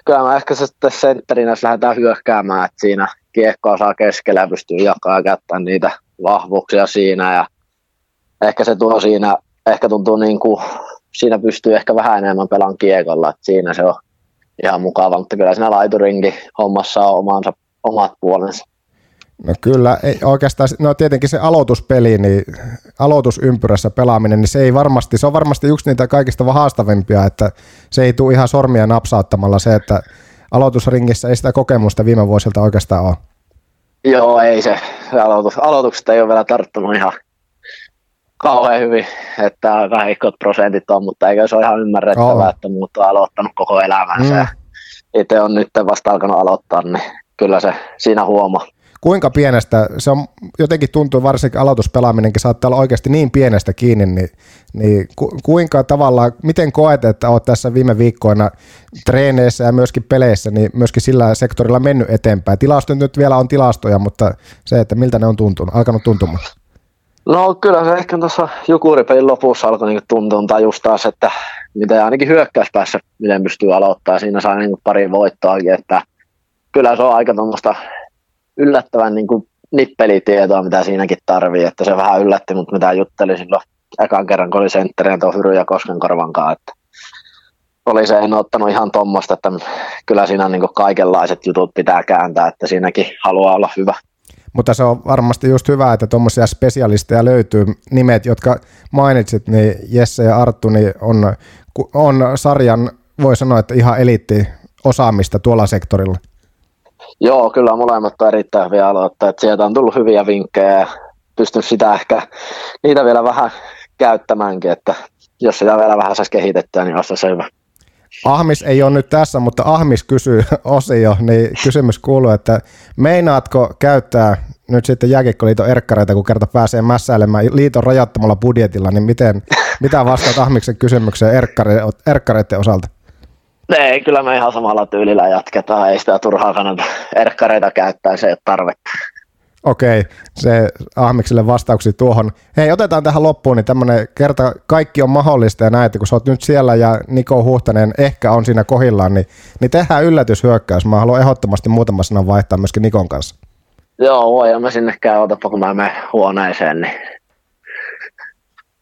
kyllä mä ehkä sitten sentterinä, jos lähdetään hyökkäämään, että siinä kiekkoa saa keskellä ja pystyy jakamaan ja käyttämään niitä vahvuuksia siinä. Ja ehkä se tuo siinä, ehkä tuntuu niin kuin, siinä pystyy ehkä vähän enemmän pelan kiekolla, että siinä se on ihan mukava, mutta kyllä siinä laiturinkin hommassa on omansa, omat puolensa. No kyllä, ei oikeastaan, no tietenkin se aloituspeli, niin aloitusympyrässä pelaaminen, niin se ei varmasti, se on varmasti yksi niitä kaikista haastavimpia, että se ei tule ihan sormia napsauttamalla se, että aloitusringissä ei sitä kokemusta viime vuosilta oikeastaan ole. Joo, ei se, aloitus, aloitukset ei ole vielä tarttunut ihan kauhean hyvin, että vähikot prosentit on, mutta eikä se ole ihan ymmärrettävää, oh. että muut on aloittanut koko elämänsä mm. ja itse on nyt vasta alkanut aloittaa, niin kyllä se siinä huomaa. Kuinka pienestä, se on, jotenkin tuntuu varsinkin aloituspelaaminenkin saattaa olla oikeasti niin pienestä kiinni, niin, niin ku, kuinka tavallaan, miten koet, että olet tässä viime viikkoina treeneissä ja myöskin peleissä, niin myöskin sillä sektorilla mennyt eteenpäin. Tilastot nyt vielä on tilastoja, mutta se, että miltä ne on tuntunut, alkanut tuntumaan? No kyllä se ehkä tuossa Jukuripelin lopussa alkoi niin tuntua tai just taas, että mitä ainakin hyökkäyspäässä, miten pystyy aloittamaan, siinä saa niin pari voittoakin, että kyllä se on aika tuommoista yllättävän niin kuin nippelitietoa, mitä siinäkin tarvii, että se vähän yllätti, mutta mitä juttelin silloin ekan kerran, kun oli sentterinä tuon Hyry ja Koskenkorvan kanssa, että oli se, en ottanut ihan tuommoista, että kyllä siinä niin kuin kaikenlaiset jutut pitää kääntää, että siinäkin haluaa olla hyvä. Mutta se on varmasti just hyvä, että tuommoisia spesialisteja löytyy. Nimet, jotka mainitsit, niin Jesse ja Arttu, niin on, on sarjan, voi sanoa, että ihan eliitti osaamista tuolla sektorilla. Joo, kyllä molemmat on erittäin hyviä aloitteita. Sieltä on tullut hyviä vinkkejä ja pystyn sitä ehkä niitä vielä vähän käyttämäänkin, että jos sitä vielä vähän saisi kehitettyä, niin olisi se hyvä. Ahmis ei ole nyt tässä, mutta Ahmis kysyy osio, niin kysymys kuuluu, että meinaatko käyttää nyt sitten Jääkiekkoliiton erkkareita, kun kerta pääsee mässäilemään liiton rajattomalla budjetilla, niin miten, mitä vastaat Ahmiksen kysymykseen erkkareiden osalta? Ei, kyllä me ihan samalla tyylillä jatketaan, ei sitä turhaa kannata erkkareita käyttää, se ei ole tarvetta. Okei, se Ahmikselle vastauksi tuohon. Hei, otetaan tähän loppuun, niin tämmöinen kerta kaikki on mahdollista ja näet, kun sä oot nyt siellä ja Niko Huuhtanen ehkä on siinä kohillaan, niin, niin tehdään yllätyshyökkäys. Mä haluan ehdottomasti muutama sanan vaihtaa myöskin Nikon kanssa. Joo, voi, ja mä sinne käyn, otapa kun mä menen huoneeseen, niin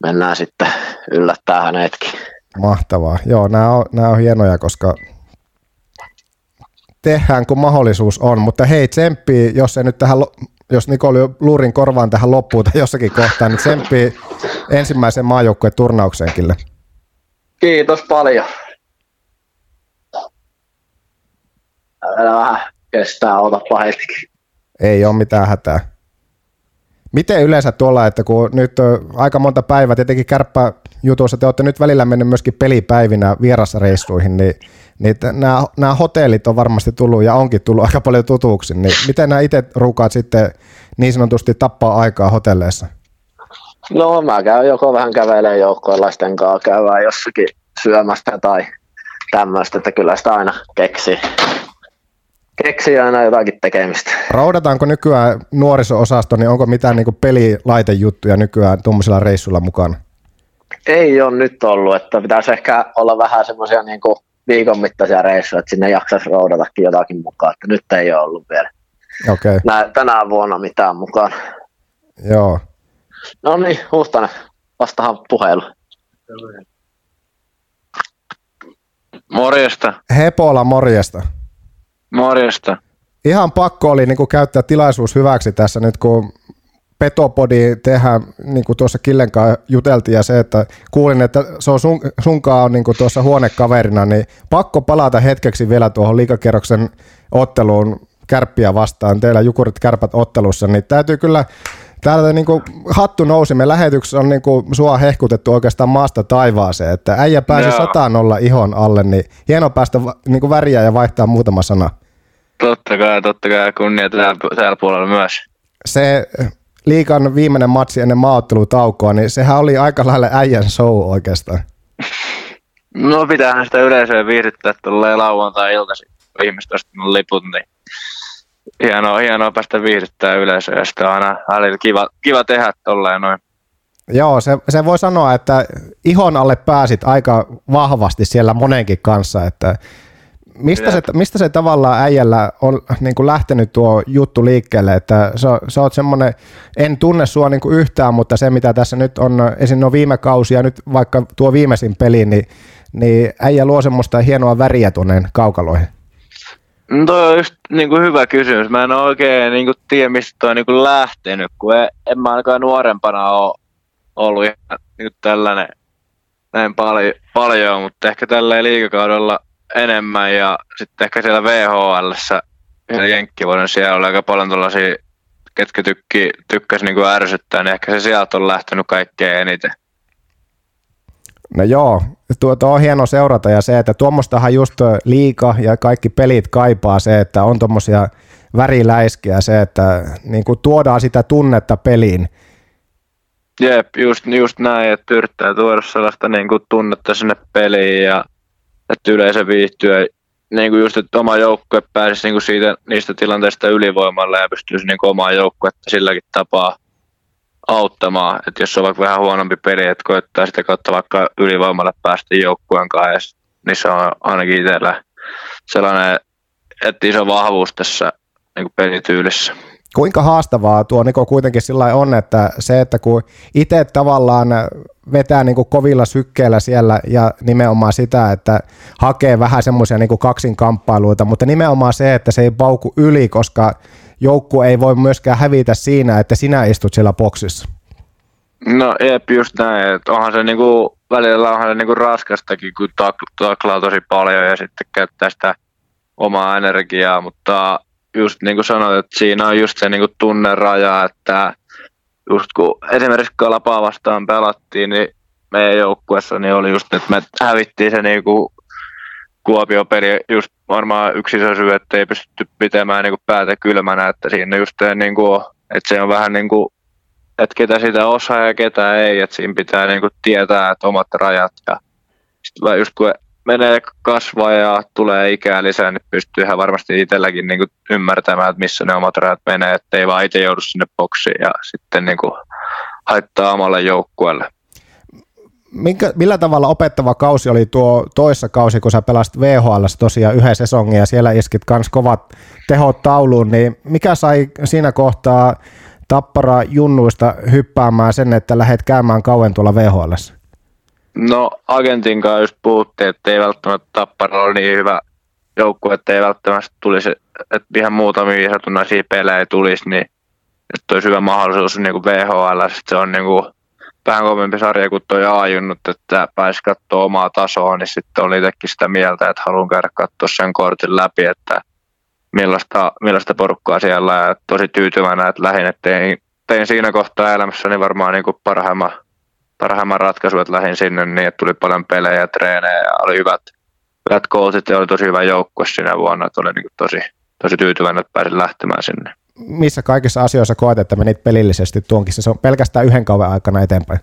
mennään sitten yllättää hänetkin. Mahtavaa. Joo, nämä on, nämä on hienoja, koska... Tehdään, kun mahdollisuus on, mutta hei, tsemppii, jos ei nyt tähän, jos Niko oli luurin korvaan tähän loppuun tai jossakin kohtaa, niin tsemppii ensimmäiseen maajoukkueen turnaukseenkin. Kiitos paljon. Älä vähän kestää, ota pahestikin. Ei ole mitään hätää. Miten yleensä tuolla, että kun nyt aika monta päivää, tietenkin kärppäjutuissa, te olette nyt välillä mennyt myöskin pelipäivinä vierasreissuihin, niin, niin nämä, nämä hotellit on varmasti tullut ja onkin tullut aika paljon tutuksi, niin miten nämä itse ruukaat sitten niin sanotusti tappaa aikaa hotelleissa? No mä käyn joko vähän kävelemään joukkoilla, lasten kanssa käydään jossakin syömästä tai tämmöistä, että kyllä sitä aina keksii. Keksii aina jotakin tekemistä. Raudataanko nykyään nuoriso-osasto, niin onko mitään niinku pelilaitejuttuja nykyään tuommoisilla reissuilla mukana? Ei ole nyt ollut, että pitäisi ehkä olla vähän semmoisia niinku viikon mittaisia reissuja, että sinne jaksaisi roudatakin jotakin mukaan, että nyt ei ole ollut vielä okay. Nä, tänä vuonna mitään mukaan. Joo. No niin, Huuhtanen, vastahan puhelu. Morjesta. Hepola, morjesta. Morjesta. Ihan pakko oli niin kuin käyttää tilaisuus hyväksi tässä nyt, kun Petopodi tehdään, niin kuin tuossa Killen kanssa juteltiin ja se, että kuulin, että se on sun, sunkaan on niin kuin tuossa huonekaverina, niin pakko palata hetkeksi vielä tuohon liigakierroksen otteluun Kärppiä vastaan, teillä Jukurit-Kärpät ottelussa, niin täytyy kyllä täällä niin kuin hattu nousi, me lähetyksessä on niin kuin sua hehkutettu oikeastaan maasta taivaaseen, että äijä pääsi sataan olla ihon alle, niin hieno päästä niin kuin väriä ja vaihtaa muutama sana. Totta kai, totta kai, kunnia täällä, täällä puolella myös. Se liigan viimeinen matsi ennen maaottelutaukoa, niin sehän oli aika lailla äijän show oikeastaan. No pitäähän sitä yleisöä viihdyttää tolleen lauantai-iltasi, kun ihmiset ostavat liput, niin hienoa, hienoa päästä viihdyttää yleisöä ja sitä on aina, aina kiva, kiva tehdä tolleen noin. Joo, se, se voi sanoa, että ihon alle pääsit aika vahvasti siellä monenkin kanssa, että mistä se, mistä se tavallaan äijällä on niin kuin lähtenyt tuo juttu liikkeelle, että sä, sä oot semmoinen, en tunne sua niin kuin yhtään, mutta se mitä tässä nyt on, esim. No viime kausi ja nyt vaikka tuo viimeisin peli, niin, niin äijä luo semmoista hienoa väriä tuonne kaukaloihin. No toi on just niin kuin hyvä kysymys. Mä en oikein niin kuin tiedä, mistä toi on niin kuin lähtenyt, kun en, en mä ainakaan nuorempana ole ollut ihan niin tällainen näin pal- paljon, mutta ehkä tälleen liigakaudella enemmän ja sitten ehkä siellä V H L:ssä siellä Jenkkivuoden siellä oli aika paljon tuollaisia, ketkä tykki, tykkäsi niin kuin ärsyttää, niin ehkä se sieltä on lähtenyt kaikkein eniten. No joo, tuota on hieno seurata ja se, että tuommoistahan just liiga ja kaikki pelit kaipaa se, että on tuommoisia väriläiskiä se, että niin kuin tuodaan sitä tunnetta peliin. Jep, just, just näin, että yrittää tuoda sellaista niin kuin tunnetta sinne peliin ja että yleisö viihtyy ja niin kuin just, että oma joukkue pääsisi niin kuin siitä, niistä tilanteista ylivoimalle ja pystyisi niin kuin omaa joukkuetta silläkin tapaa auttamaan, että jos on vaikka vähän huonompi peli, että koettaa sitä kautta vaikka ylivoimalle päästä joukkueen kanssa, niin se on ainakin itsellä sellainen, että iso vahvuus tässä niin kuin pelityylissä. kuinka haastavaa tuo Niko kuitenkin sillä on, että se, että kun itse tavallaan vetää niin kuin kovilla sykkeillä siellä ja nimenomaan sitä, että hakee vähän semmoisia niin kuin kaksinkamppailuita, mutta nimenomaan se, että se ei pauku yli, koska joukkue ei voi myöskään hävitä siinä, että sinä istut siellä boksissa. No eep, just näin, että onhan se niinku, välillä onhan se niinku raskastakin, kun taklaa tosi paljon ja sitten käyttää sitä omaa energiaa, mutta just niin kuin sanoit, että siinä on just se niin kuin tunneraja, että just kun esimerkiksi Kalpaa vastaan pelattiin, niin meidän joukkuessa niin oli just, että me hävittiin se niin kuin Kuopio-peli, just varmaan yksi iso syy, että ei pystytty pitämään niin kuin päätä kylmänä, että siinä just niin kuin, että se on vähän niin kuin, että ketä sitä osaa ja ketä ei, että siinä pitää niin kuin tietää, että omat rajat ja sitten just kun menee kasvaa ja tulee ikää lisää, niin pystyy ihan varmasti itselläkin niinku ymmärtämään, että missä ne omat rajat menee, ettei vaan itse joudu sinne boksiin ja sitten niinku haittaa omalle joukkueelle. Minkä, millä tavalla opettava kausi oli tuo toissa kausi, kun sä pelasit V H L:ssä tosiaan yhden sesongin ja siellä iskit kans kovat tehot tauluun, niin mikä sai siinä kohtaa Tappara junnuista hyppäämään sen, että lähdet käymään kauan tuolla V H L:ssä? No agentin kanssa just puhuttiin, että ei välttämättä Tappara ole niin hyvä joukkue, että ei välttämättä tulisi, että ihan muutamia satunnaisia pelejä tulisi, niin että olisi hyvä mahdollisuus niin kuin V H L, se on niin kuin vähän kovempi sarja kuin toi A-junnut, että pääsi katsoa omaa tasoa, niin sitten oli itsekin sitä mieltä, että haluan käydä katsoa sen kortin läpi, että millaista, millaista porukkaa siellä ja tosi tyytyväinen, että lähinnä tein, tein siinä kohtaa elämässäni varmaan niin kuin parhaimman parhaimman ratkaisuja, että lähdin sinne niin, että tuli paljon pelejä ja treenejä ja oli hyvät, hyvät koulutit ja oli tosi hyvä joukkue sinä vuonna, että oli niin kuin tosi, tosi tyytyväinen, että pääsin lähtemään sinne. Missä kaikissa asioissa koet, että menit pelillisesti tuonkin? Se on pelkästään yhden kauden aikana eteenpäin.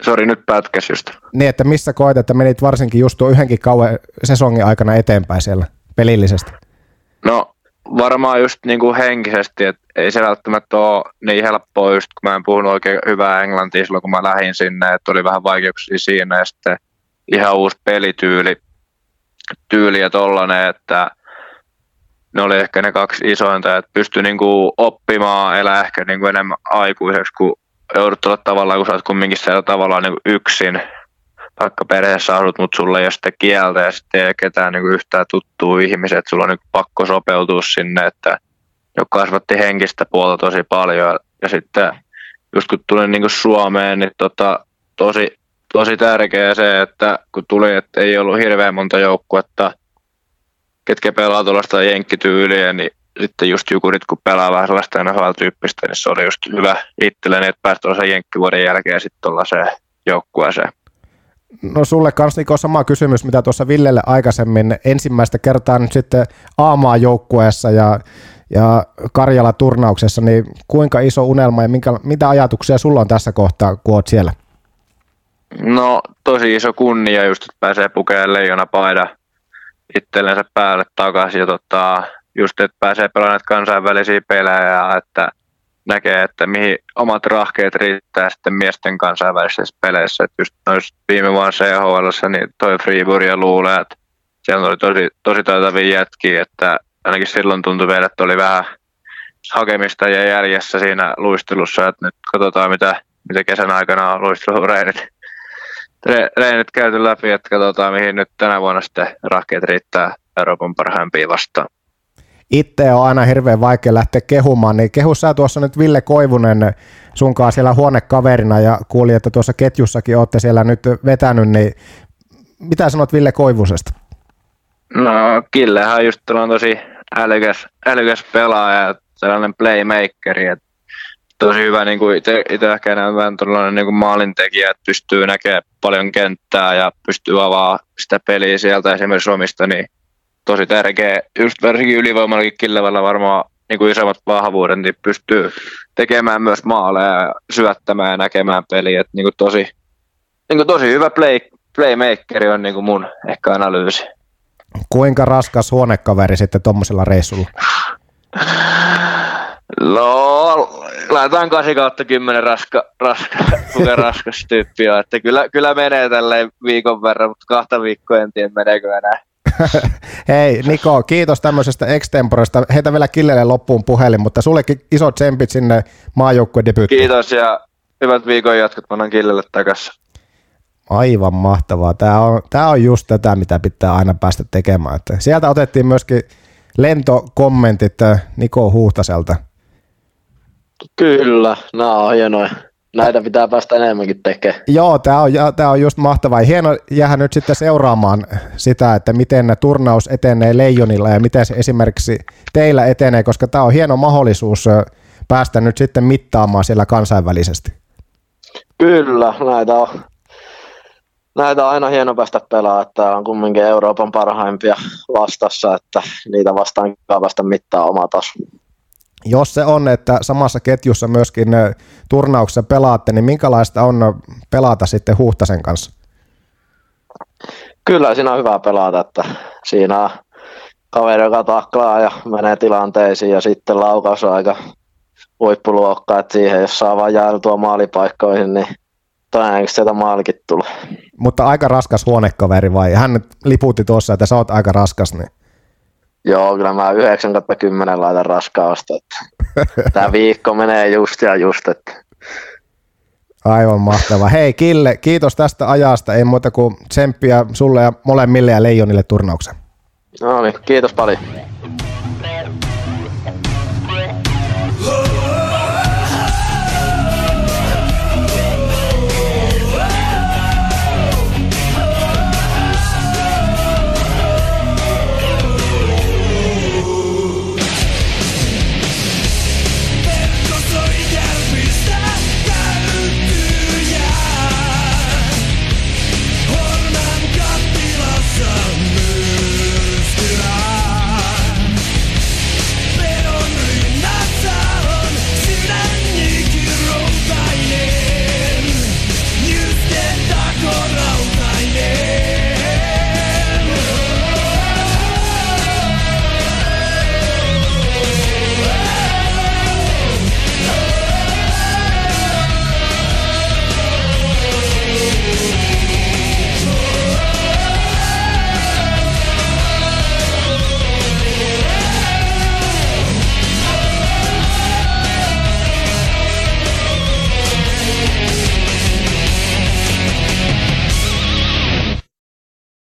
Sori, nyt pätkäs just. Niin, että missä koet, että menit varsinkin just tuon yhdenkin kauden sesongin aikana eteenpäin siellä pelillisesti? No varmaan just niin kuin henkisesti, että ei se välttämättä ole niin helppoa just, kun mä en puhunut oikein hyvää englantia silloin, kun mä lähdin sinne, että oli vähän vaikeuksia siinä ja sitten ihan uusi pelityyli tyyli ja tollainen, että ne oli ehkä ne kaksi isointa, että pystyi niin kuin oppimaan, elää ehkä niin kuin enemmän aikuiseksi, kun joudut olla tavallaan, kun sä oot kumminkin siellä tavallaan niin kuin yksin, vaikka perheessä asut, mutta sulla ei ole sitä kieltä ja sitten ei ole ketään niin kuin yhtään tuttua ihmisiä, että sulla on niin kuin pakko sopeutua sinne, että joka kasvatti henkistä puolta tosi paljon. Ja sitten just kun tulin niin kuin Suomeen, niin tota, tosi, tosi tärkeää se, että kun tuli, että ei ollut hirveän monta joukkuetta, ketkä pelaa tuollaista jenkkityyliä, niin sitten just Jukurit, kun pelaa vähän sellaista N H L-tyyppistä, niin se oli just hyvä itselleni, että pääsi tuollaisen jenkkivuoden jälkeen sitten tuollaiseen joukkueeseen. No sulle kanssa Niko sama kysymys, mitä tuossa Villelle aikaisemmin. Ensimmäistä kertaa nyt sitten A-maa joukkueessa ja, ja Karjala-turnauksessa, niin kuinka iso unelma ja minkä, mitä ajatuksia sulla on tässä kohtaa, kun oot siellä? No tosi iso kunnia just, että pääsee pukemaan leijonapaidan itsellensä päälle takaisin ja tota, just, että pääsee pelaamaan kansainvälisiä pelejä, että näkee, että mihin omat rahkeet riittää sitten miesten kansainvälisissä peleissä. Että just noissa viime vuonna C H L:ssä niin toi Freeburgia luulee, että siellä oli tosi, tosi taitavia jätkiä, että ainakin silloin tuntui vielä, että oli vähän hakemista ja jäljessä siinä luistelussa, että nyt katsotaan, mitä, mitä kesän aikana on luistelureinit re, reinit käyty läpi, että katsotaan, mihin nyt tänä vuonna sitten rahkeet riittää Euroopan parhaimpia vastaan. Itse on aina hirveän vaikea lähteä kehumaan, niin kehu sä tuossa nyt Ville Koivunen sunkaan siellä huonekaverina ja kuuli, että tuossa ketjussakin olette siellä nyt vetänyt, niin mitä sanot Ville Koivusesta? No Killehän just on tosi älykäs, älykäs pelaaja, sellainen playmakeri, että tosi hyvä niin kuin itse, itse ehkä enemmän tuollainen niin kuin maalintekijä, että pystyy näkemään paljon kenttää ja pystyy avaamaan sitä peliä sieltä esimerkiksi omista, niin tosi tärkeä, just varsinkin ylivoimallakin Killevällä varmaan niin kuin isommat vahvuudet, niin pystyy tekemään myös maaleja, syöttämään ja näkemään peliä. Niin kuin tosi, niin kuin tosi hyvä play, playmakeri on niin kuin mun ehkä analyysi. Kuinka raskas huonekaveri sitten tuommoisella reissulla? No, laitetaan kahdeksan kautta kymmenen raska, raska, raskas tyyppi on. Että kyllä, kyllä menee tälleen viikon verran, mutta kahta viikkoa en tiedä meneekö enää. Hei Niko, kiitos tämmöisestä extemporesta. Heitä vielä Killelle loppuun puhelin, mutta sullekin isot tsempit sinne maajoukkueen debyyttiin. Kiitos ja hyvät viikon jatkot, mä annan Killelle takaisin. Aivan mahtavaa. Tämä on, tämä on just tätä, mitä pitää aina päästä tekemään. Että sieltä otettiin myöskin lentokommentit Niko Huuhtaselta. Kyllä, nämä on hienoja. Näitä pitää päästä enemmänkin tekemään. Joo, tämä on, tämä on just mahtavaa. Hieno jäähän nyt sitten seuraamaan sitä, että miten turnaus etenee Leijonilla ja miten se esimerkiksi teillä etenee, koska tämä on hieno mahdollisuus päästä nyt sitten mittaamaan siellä kansainvälisesti. Kyllä, näitä on. Näitä on aina hieno päästä pelaamaan, että on kumminkin Euroopan parhaimpia vastassa, että niitä vastaan päästä mittaa omaa tasoa. Jos se on, että samassa ketjussa myöskin turnauksessa pelaatte, niin minkälaista on pelata sitten Huuhtasen kanssa? Kyllä siinä on hyvä pelata, että siinä on kaveri, joka taklaa ja menee tilanteisiin ja sitten laukaus on aika huippuluokka, että siihen jos saa vaan jäädytua maalipaikkoihin, niin todennäköisesti sieltä maalikin tulee. Mutta aika raskas huonekaveri vai? Hän liputti tuossa, että sä oot aika raskas, niin... Joo, kyllä mä yhdeksän kymmenen laitan raskaasta. Tämä viikko menee just ja just. Että. Aivan mahtavaa. Hei Kille, kiitos tästä ajasta. Ei muuta kuin tsemppiä sulle ja molemmille ja Leijonille turnauksen. No niin, kiitos paljon.